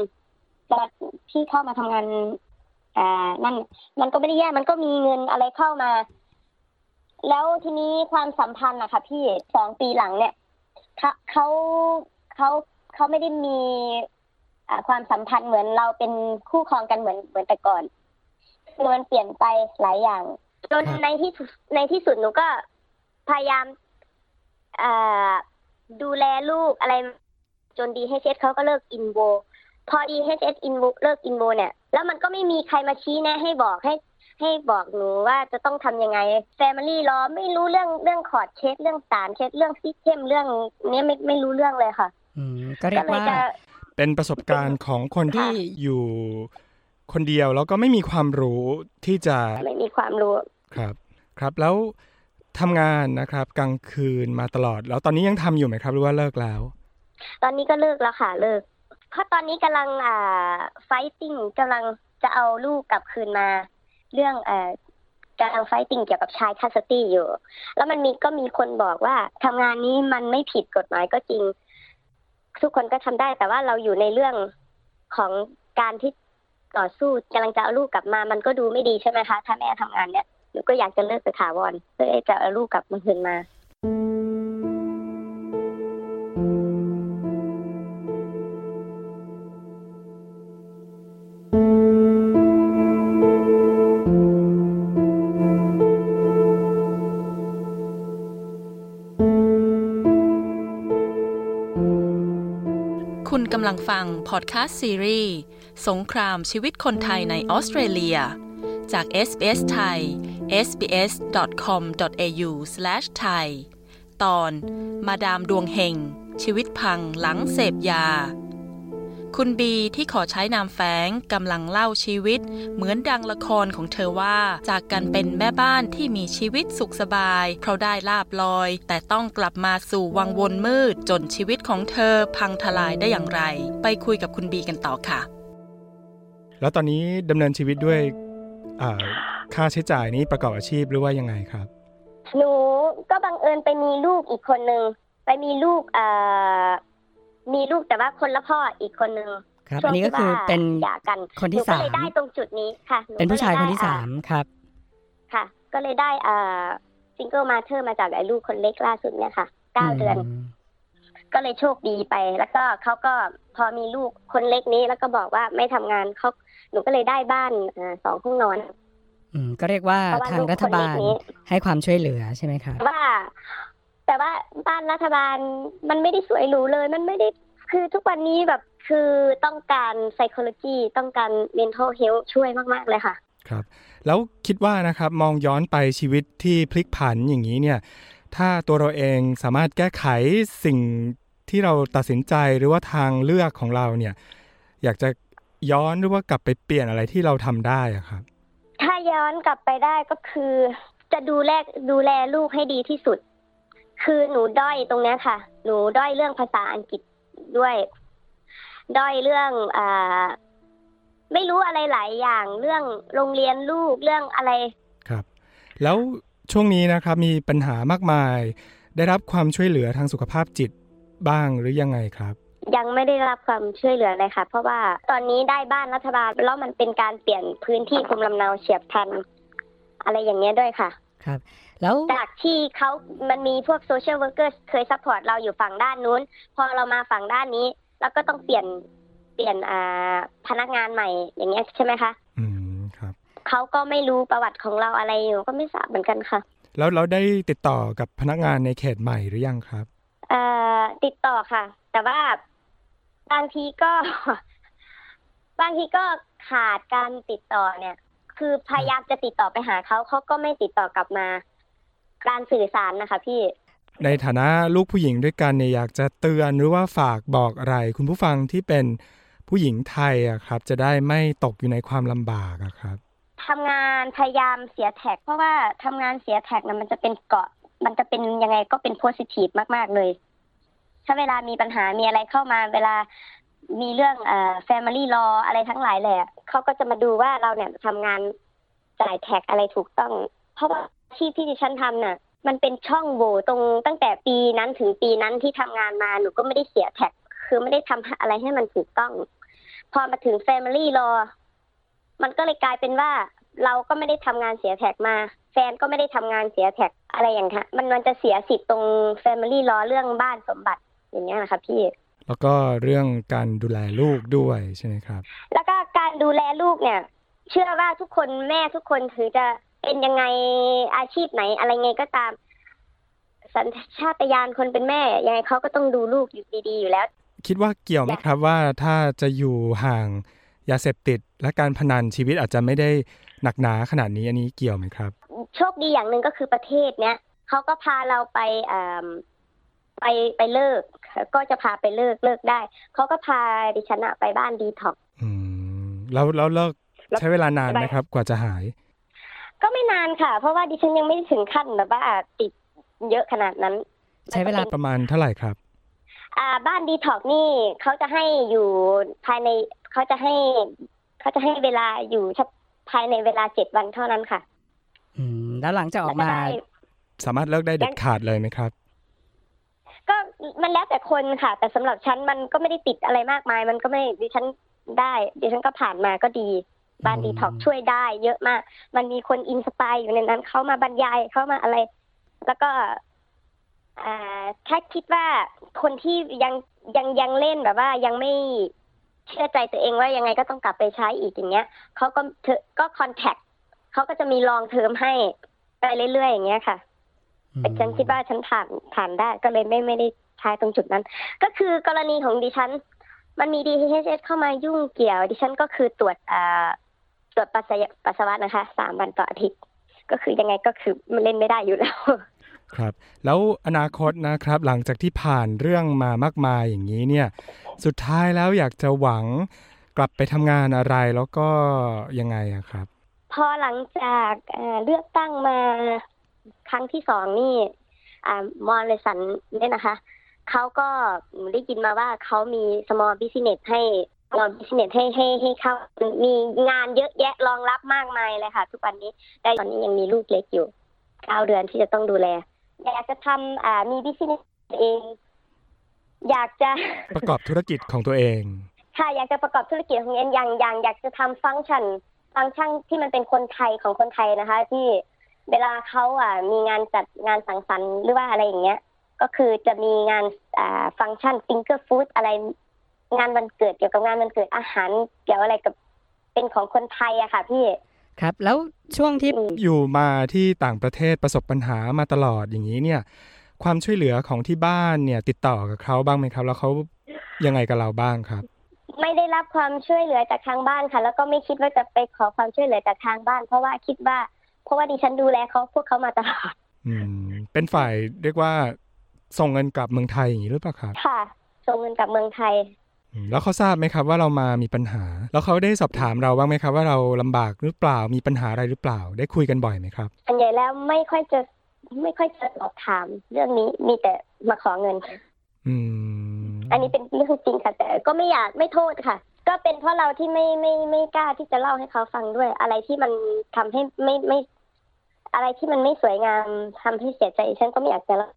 ตอนที่เข้ามาทำงานอ่านั่นมันก็ไม่ได้แย่มันก็มีเงินอะไรเข้ามาแล้วทีนี้ความสัมพันธ์นะคะพี่สองปีหลังเนี่ยเขาเขาเขาเขาไม่ได้มีความสัมพันธ์เหมือนเราเป็นคู่ครองกันเหมือนเหมือนแต่ก่อนมันเปลี่ยนไปหลายอย่างจนในที่ในที่สุดหนูก็พยายามดูแลลูกอะไรจนดีให้เชฟเขาก็เลิกอินโวพอดีให้เชฟอินโวเลิกอินโวเนี่ยแล้วมันก็ไม่มีใครมาชี้แนะให้บอกให้ให้บอกหนูว่าจะต้องทำยังไงแฟมิลี่ล้อไม่รู้เรื่องเรื่องคอร์ดเชฟเรื่องสารเชฟเรื่องซิสเต็มเรื่องนี้ไม่ไม่รู้เรื่องเลยค่ะก็เรียกว่าเป็นประสบการณ์ของคนที่อยู่คนเดียวแล้วก็ไม่มีความรู้ที่จะไม่มีความรู้ครับครับแล้วทำงานนะครับกลางคืนมาตลอดแล้วตอนนี้ยังทำอยู่ไหมครับหรือว่าเลิกแล้วตอนนี้ก็เลิกแล้วค่ะเลิกเพราะตอนนี้กำลังอ่า fighting กำลังจะเอาลูกกลับคืนมาเรื่องเอ่อกำลัง fighting เกี่ยวกับชายคาสตี้อยู่แล้วมันมีก็มีคนบอกว่าทำงานนี้มันไม่ผิดกฎหมายก็จริงทุกคนก็ทำได้แต่ว่าเราอยู่ในเรื่องของการที่ต่อสู้กำลังจะเอาลูกกลับมามันก็ดูไม่ดีใช่ไหมคะถ้าแม่ทำงานเนี่ยหนูก็อยากจะเลิกไปถาวรเพื่อจะเอาลูกกลับมาคืนมาคุณกำลังฟังพอดคาสต์ซีรีส์สงครามชีวิตคนไทยในออสเตรเลียจาก เอส บี เอส ไทย เอส บี เอส ดอท คอม ดอท เอ ยู สแลช ไทย ตอนมาดามดวงเฮงชีวิตพังหลังเสพยาคุณบีที่ขอใช้นามแฝงกำลังเล่าชีวิตเหมือนดังละครของเธอว่าจากการเป็นแม่บ้านที่มีชีวิตสุขสบายเพราะได้ลาภลอยแต่ต้องกลับมาสู่วังวนมืดจนชีวิตของเธอพังทลายได้อย่างไรไปคุยกับคุณบีกันต่อค่ะแล้วตอนนี้ดำเนินชีวิตด้วยค่าใช้จ่ายนี้ประกอบอาชีพหรือว่ายังไงครับหนูก็บังเอิญไปมีลูกอีกคนนึงไปมีลูกอ่ามีลูกแต่ว่าคนละพ่ออีกคนนึงครับอันนี้ก็คือเป็นคนที่สามก็เลยได้ตรงจุดนี้ค่ะเป็นผู้ชายคนที่สามครับค่ะก็เลยได้อ่าซิงเกิลมาเธอร์มาจากไอ้ลูกคนเล็กล่าสุดเนี่ยค่ะเก้าเดือนก็เลยโชคดีไปแล้วก็เขาก็พอมีลูกคนเล็กนี้แล้วก็บอกว่าไม่ทำงานเขาหนูก็เลยได้บ้านอ่าสองห้องนอนอืมก็เรียกว่าทางรัฐบาลให้ความช่วยเหลือใช่ไหมครับว่าแต่ว่าบ้านรัฐบาลมันไม่ได้สวยหรูเลยมันไม่ได้คือทุกวันนี้แบบคือต้องการ psychology ต้องการ mental health ช่วยมากๆเลยค่ะครับแล้วคิดว่านะครับมองย้อนไปชีวิตที่พลิกผันอย่างนี้เนี่ยถ้าตัวเราเองสามารถแก้ไขสิ่งที่เราตัดสินใจหรือว่าทางเลือกของเราเนี่ยอยากจะย้อนหรือว่ากลับไปเปลี่ยนอะไรที่เราทำได้อะครับถ้าย้อนกลับไปได้ก็คือจะดูแลดูแลลูกให้ดีที่สุดคือหนูด้อยตรงนี้ค่ะหนูด้อยเรื่องภาษาอังกฤษด้วยด้อยเรื่องอ่าไม่รู้อะไรหลายอย่างเรื่องโรงเรียนลูกเรื่องอะไรครับแล้วช่วงนี้นะครับมีปัญหามากมายได้รับความช่วยเหลือทางสุขภาพจิตบ้างหรือยังไงครับ ยังไม่ได้รับความช่วยเหลือเลยค่ะเพราะว่าตอนนี้ได้บ้านรัฐบาลแล้วมันเป็นการเปลี่ยนพื้นที่ภูมิลำเนาเฉียบพลันอะไรอย่างเงี้ยด้วยค่ะครับแล้วจากที่เขามันมีพวกโซเชียลเวิร์กเกอร์เคยซัพพอร์ตเราอยู่ฝั่งด้านนู้นพอเรามาฝั่งด้านนี้เราก็ต้องเปลี่ยนเปลี่ยนอ่าพนักงานใหม่อย่างเงี้ยใช่ไหมคะอืมครับเขาก็ไม่รู้ประวัติของเราอะไรอยู่ก็ไม่ทราบเหมือนกันค่ะแล้วเราได้ติดต่อกับพนักงานในเขตใหม่หรือยังครับเอ่อติดต่อค่ะแต่ว่าบางทีก็บางทีก็ขาดการติดต่อเนี่ยคือพยายามจะติดต่อไปหาเขาเขาก็ไม่ติดต่อกลับมาการสื่อสารนะคะพี่ในฐานะลูกผู้หญิงด้วยกันเนี่ยอยากจะเตือนหรือว่าฝากบอกอะไรคุณผู้ฟังที่เป็นผู้หญิงไทยอะครับจะได้ไม่ตกอยู่ในความลำบากอะครับทำงานพยายามเสียแท็กเพราะว่าทำงานเสียแท็กนะมันจะเป็นเกาะมันจะเป็นยังไงก็เป็นโพสิทีฟมากๆเลยถ้าเวลามีปัญหามีอะไรเข้ามาเวลามีเรื่องเอ่อ family law อะไรทั้งหลายแหละเขาก็จะมาดูว่าเราเนี่ยทำงานจ่ายแท็กอะไรถูกต้องเพราะว่าอาชีพที่ดิฉันทำน่ะมันเป็นช่องโหว่ตรงตั้งแต่ปีนั้นถึงปีนั้นที่ทำงานมาหนูก็ไม่ได้เสียแท็กคือไม่ได้ทำอะไรให้มันถูกต้องพอมาถึง family law มันก็เลยกลายเป็นว่าเราก็ไม่ได้ทำงานเสียแท็กมาแฟนก็ไม่ได้ทำงานเสียแท็กอะไรอย่างเงี้ยมันมันจะเสียสิทธิ์ตรง family law เรื่องบ้านสมบัติอย่างเงี้ยนะคะพี่แล้วก็เรื่องการดูแลลูกด้วยใช่ไหมครับแล้วก็การดูแลลูกเนี่ยเชื่อว่าทุกคนแม่ทุกคนถึงจะเป็นยังไงอาชีพไหนอะไรไงก็ตามสัญชาตญาณคนเป็นแม่ยังไงเขาก็ต้องดูลูกอยู่ดีๆอยู่แล้วคิดว่าเกี่ยวไหมครับว่าถ้าจะอยู่ห่างยาเสพติดและการพนันชีวิตอาจจะไม่ได้หนักหนาขนาดนี้อันนี้เกี่ยวไหมครับโชคดีอย่างนึงก็คือประเทศเนี้ยเขาก็พาเราไปอ่าไปไปเลิกก็จะพาไปเลิกเลิกได้เขาก็พาดิฉันอะไปบ้านดีท็อกซ์อืมแล้วแล้วเลิกใช้เวลานานไหมครับกว่าจะหายก็ไม่นานค่ะเพราะว่าดิฉันยังไม่ถึงขั้นแบบว่าติดเยอะขนาดนั้นใช้เวลาประมาณเท่าไหร่ครับอ่าบ้านดีท็อกซ์นี่เขาจะให้อยู่ภายในเขาจะให้เขาจะให้เวลาอยู่ภายในเวลาเจ็ดวันเท่านั้นค่ะอืมแล้วหลังจากออกมาสามารถเลิกได้เด็ดขาดเลยไหมครับก็มันแล้วแต่คนค่ะแต่สำหรับฉันมันก็ไม่ได้ติดอะไรมากมายมันก็ไม่ดิฉันได้ดิฉันก็ผ่านมาก็ดีบ้านดีท็อกช่วยได้เยอะมากมันมีคนอินสไปร์อยู่ในนั้นเขามาบรรยายเขามาอะไรแล้วก็อ่าถ้าคิดว่าคนที่ยังยังยังเล่นแบบว่ายังไม่เชื่อใจตัวเองว่ายังไงก็ต้องกลับไปใช้อีกอย่างเงี้ยเขาก็ก็คอนแทคเขาก็จะมีลองเทอมให้ไปเรื่อยๆอย่างเงี้ยค่ะแต่ฉันคิดว่าฉันผ่านผ่านได้ก็เลยไม่ไม่ได้ใช้ตรงจุดนั้นก็คือกรณีของดิฉันมันมี ดี เอช เอส เข้ามายุ่งเกี่ยวดิฉันก็คือตรวจอ่าตรวจปัสสาวะนะคะสามวันต่ออาทิตย์ก็คือยังไงก็คือมันเล่นไม่ได้อยู่แล้วครับแล้วอนาคตนะครับหลังจากที่ผ่านเรื่องมามากมายอย่างนี้เนี่ยสุดท้ายแล้วอยากจะหวังกลับไปทำงานอะไรแล้วก็ยังไงอะครับพอหลังจากอ่าเลือกตั้งมาครั้งที่สองนี่มอริสันเนี่ยนะคะเขาก็ได้ยินมาว่าเขามี small business ให้ small business ให้ให้ให้เขามีงานเยอะแยะรองรับมากมายเลยค่ะทุกวันนี้แต่ตอนนี้ยังมีลูกเล็กอยู่เก้าเดือนที่จะต้องดูแลอยากจะทำมี business เองอยากจะประกอบธุรกิจของตัวเองค่ะอยากจะประกอบธุรกิจของตัวเองอย่างอย่างอยากจะทำฟังก์ชันฟังก์ชันที่มันเป็นคนไทยของคนไทยนะคะที่เวลาเขาอ่ะมีงานจัดงานสังสรรค์หรือว่าอะไรอย่างเงี้ยก็คือจะมีงานอ่าฟังก์ชันฟิงเกอร์ฟู้ดอะไรงานวันเกิดเกี่ยวกับงานวันเกิดอาหารเกี่ยวอะไรกับเป็นของคนไทยอะค่ะพี่ครับแล้วช่วงที่อยู่มาที่ต่างประเทศประสบปัญหามาตลอดอย่างนี้เนี่ยความช่วยเหลือของที่บ้านเนี่ยติดต่อกับเขาบ้างไหมครับแล้วเขายังไงกับเราบ้างครับไม่ได้รับความช่วยเหลือจากทางบ้านค่ะแล้วก็ไม่คิดว่าจะไปขอความช่วยเหลือจากทางบ้านเพราะว่าคิดว่าเพราะว่าดิฉันดูแลเขาพวกเขามาตลอดอืมเป็นฝ่ายเรียกว่าส่งเงินกลับเมืองไทยอย่างนี้หรือเปล่าครับค่ะส่งเงินกลับเมืองไทยแล้วเขาทราบไหมครับว่าเรามามีปัญหาแล้วเขาได้สอบถามเราบ้างไหมครับว่าเราลำบากหรือเปล่ามีปัญหาอะไรหรือเปล่าได้คุยกันบ่อยไหมครับอันใหญ่แล้วไม่ค่อยจะไม่ค่อยจะสอบถามเรื่องนี้มีแต่มาขอเงินอืมอันนี้เป็นเรื่องจริงค่ะแต่ก็ไม่อยากไม่โทษค่ะก็เป็นเพราะเราที่ไม่ไม่ไม่กล้าที่จะเล่าให้เขาฟังด้วยอะไรที่มันทำให้ไม่ไม่อะไรที่มันไม่สวยงามทำให้เสียใจฉันก็ไม่อยากจะเล่า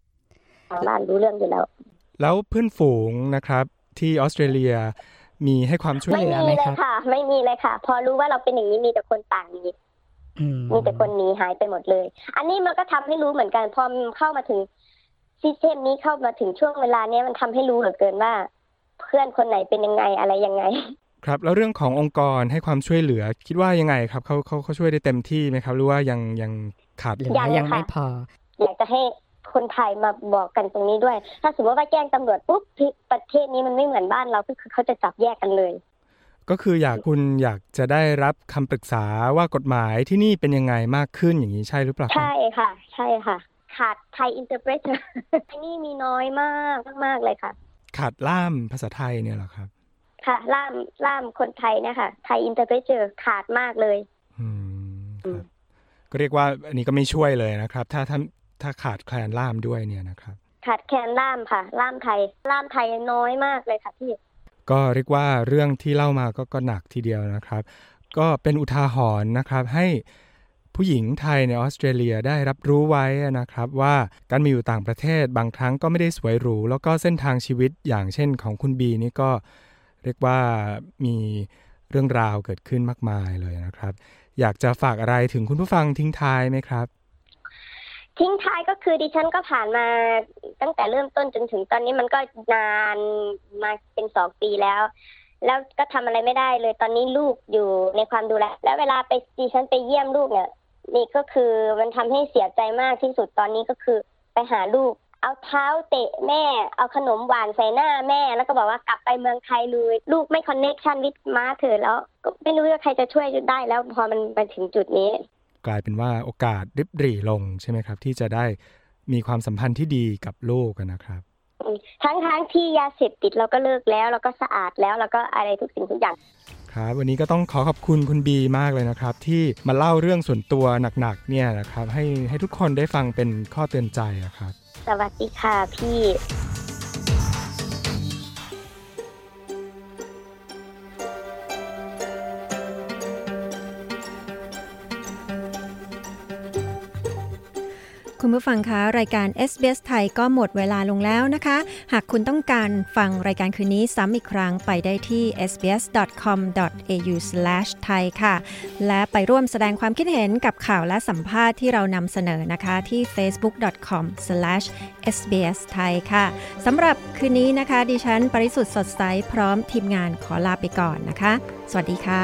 บ้านรู้เรื่องอยู่แล้วแล้วเพื่อนฝูงนะครับ ที่ออสเตรเลียมีให้ความช่วยเหลือไหมครับไม่มีเลยค่ะไม่มีเลยค่ะพอรู้ว่าเราเป็นอย่างนี้มีแต่คนต่างนี้มีแต่คนหนีหายไปหมดเลยอันนี้มันก็ทำให้รู้เหมือนกันพอเข้ามาถึงซิสเต็มนี้เข้ามาถึงช่วงเวลาเนี้ยมันทำให้รู้เหลือเกินว่าเพื่อนคนไหนเป็นยังไงอะไรยังไงครับแล้วเรื่องขององค์กรให้ความช่วยเหลือคิดว่ายังไงครับเขาเขาเขาช่วยได้เต็มที่ไหมครับหรือว่ายังยังขาดหรือยังไม่พออยากจะให้คนไทยมาบอกกันตรงนี้ด้วยถ้าสมมติว่าแจ้งตำรวจปุ๊บประเทศนี้มันไม่เหมือนบ้านเราคือเขาจะจับแยกกันเลยก็คืออยากคุณอยากจะได้รับคำปรึกษาว่ากฎหมายที่นี่เป็นยังไงมากขึ้นอย่างนี้ใช่หรือเปล่าใช่ค่ะใช่ค่ะขาดไทยอินเตอร์เพรเตอร์ที่นี่มีน้อยมากมากเลยค่ะขาดล่ามภาษาไทยเนี่ยหรอครับค่ะล่ามล่ามคนไทยนะคะไทยอินเตอร์เพรเตอร์ขาดมากเลยอืมครับก็เรียกว่าอันนี้ก็ไม่ช่วยเลยนะครับถ้าถ้าถ้าขาดแคลนล่ามด้วยเนี่ยนะครับขาดแคลนล่ามค่ะล่ามไทยล่ามไทยน้อยมากเลยค่ะพี่ก็เรียกว่าเรื่องที่เล่ามาก็ก็หนักทีเดียวนะครับก็เป็นอุทาหรณ์นะครับให้ผู้หญิงไทยในออสเตรเลียได้รับรู้ไว้นะครับว่าการมาอยู่ต่างประเทศบางครั้งก็ไม่ได้สวยหรูแล้วก็เส้นทางชีวิตอย่างเช่นของคุณบีนี่ก็เรียกว่ามีเรื่องราวเกิดขึ้นมากมายเลยนะครับอยากจะฝากอะไรถึงคุณผู้ฟังทิ้งท้ายไหมครับทิ้งท้ายก็คือดิฉันก็ผ่านมาตั้งแต่เริ่มต้นจนถึงตอนนี้มันก็นานมาเป็นสองปีแล้วแล้วก็ทำอะไรไม่ได้เลยตอนนี้ลูกอยู่ในความดูแลแล้วเวลาไปดิฉันไปเยี่ยมลูกเนี่ยนี่ก็คือมันทำให้เสียใจมากที่สุดตอนนี้ก็คือไปหาลูกเอาเท้าเตะแม่เอาขนมหวานใส่หน้าแม่แล้วก็บอกว่ากลับไปเมืองไทยเลยลูกไม่คอนเนคชั่นวิทมาเธอแล้วก็ไม่รู้ว่าใครจะช่วยได้แล้วพอมันมาถึงจุดนี้กลายเป็นว่าโอกาสริบหรี่ลงใช่ไหมครับที่จะได้มีความสัมพันธ์ที่ดีกับลูกกันนะครับทั้งๆ ท, ที่ยาเสพติดเราก็เลิกแล้วเราก็สะอาดแล้วเราก็อะไรทุกสิ่งทุกอย่างครับวันนี้ก็ต้องขอขอบคุณคุณบีมากเลยนะครับที่มาเล่าเรื่องส่วนตัวหนักๆเนี่ยนะครับให้ให้ทุกคนได้ฟังเป็นข้อเตือนใจนะครับสวัสดีค่ะพี่คุณผู้ฟังคะรายการ เอส บี เอส ไทยก็หมดเวลาลงแล้วนะคะหากคุณต้องการฟังรายการคืนนี้ซ้ำอีกครั้งไปได้ที่ เอส บี เอส ดอท คอม ดอท เอ ยู สแลช ไทย ค่ะและไปร่วมแสดงความคิดเห็นกับข่าวและสัมภาษณ์ที่เรานำเสนอนะคะที่ เฟซบุ๊ก ดอท คอม สแลช เอส บี เอส ไทย ค่ะสำหรับคืนนี้นะคะดิฉันปริสุทธิ์สดใสพร้อมทีมงานขอลาไปก่อนนะคะสวัสดีค่ะ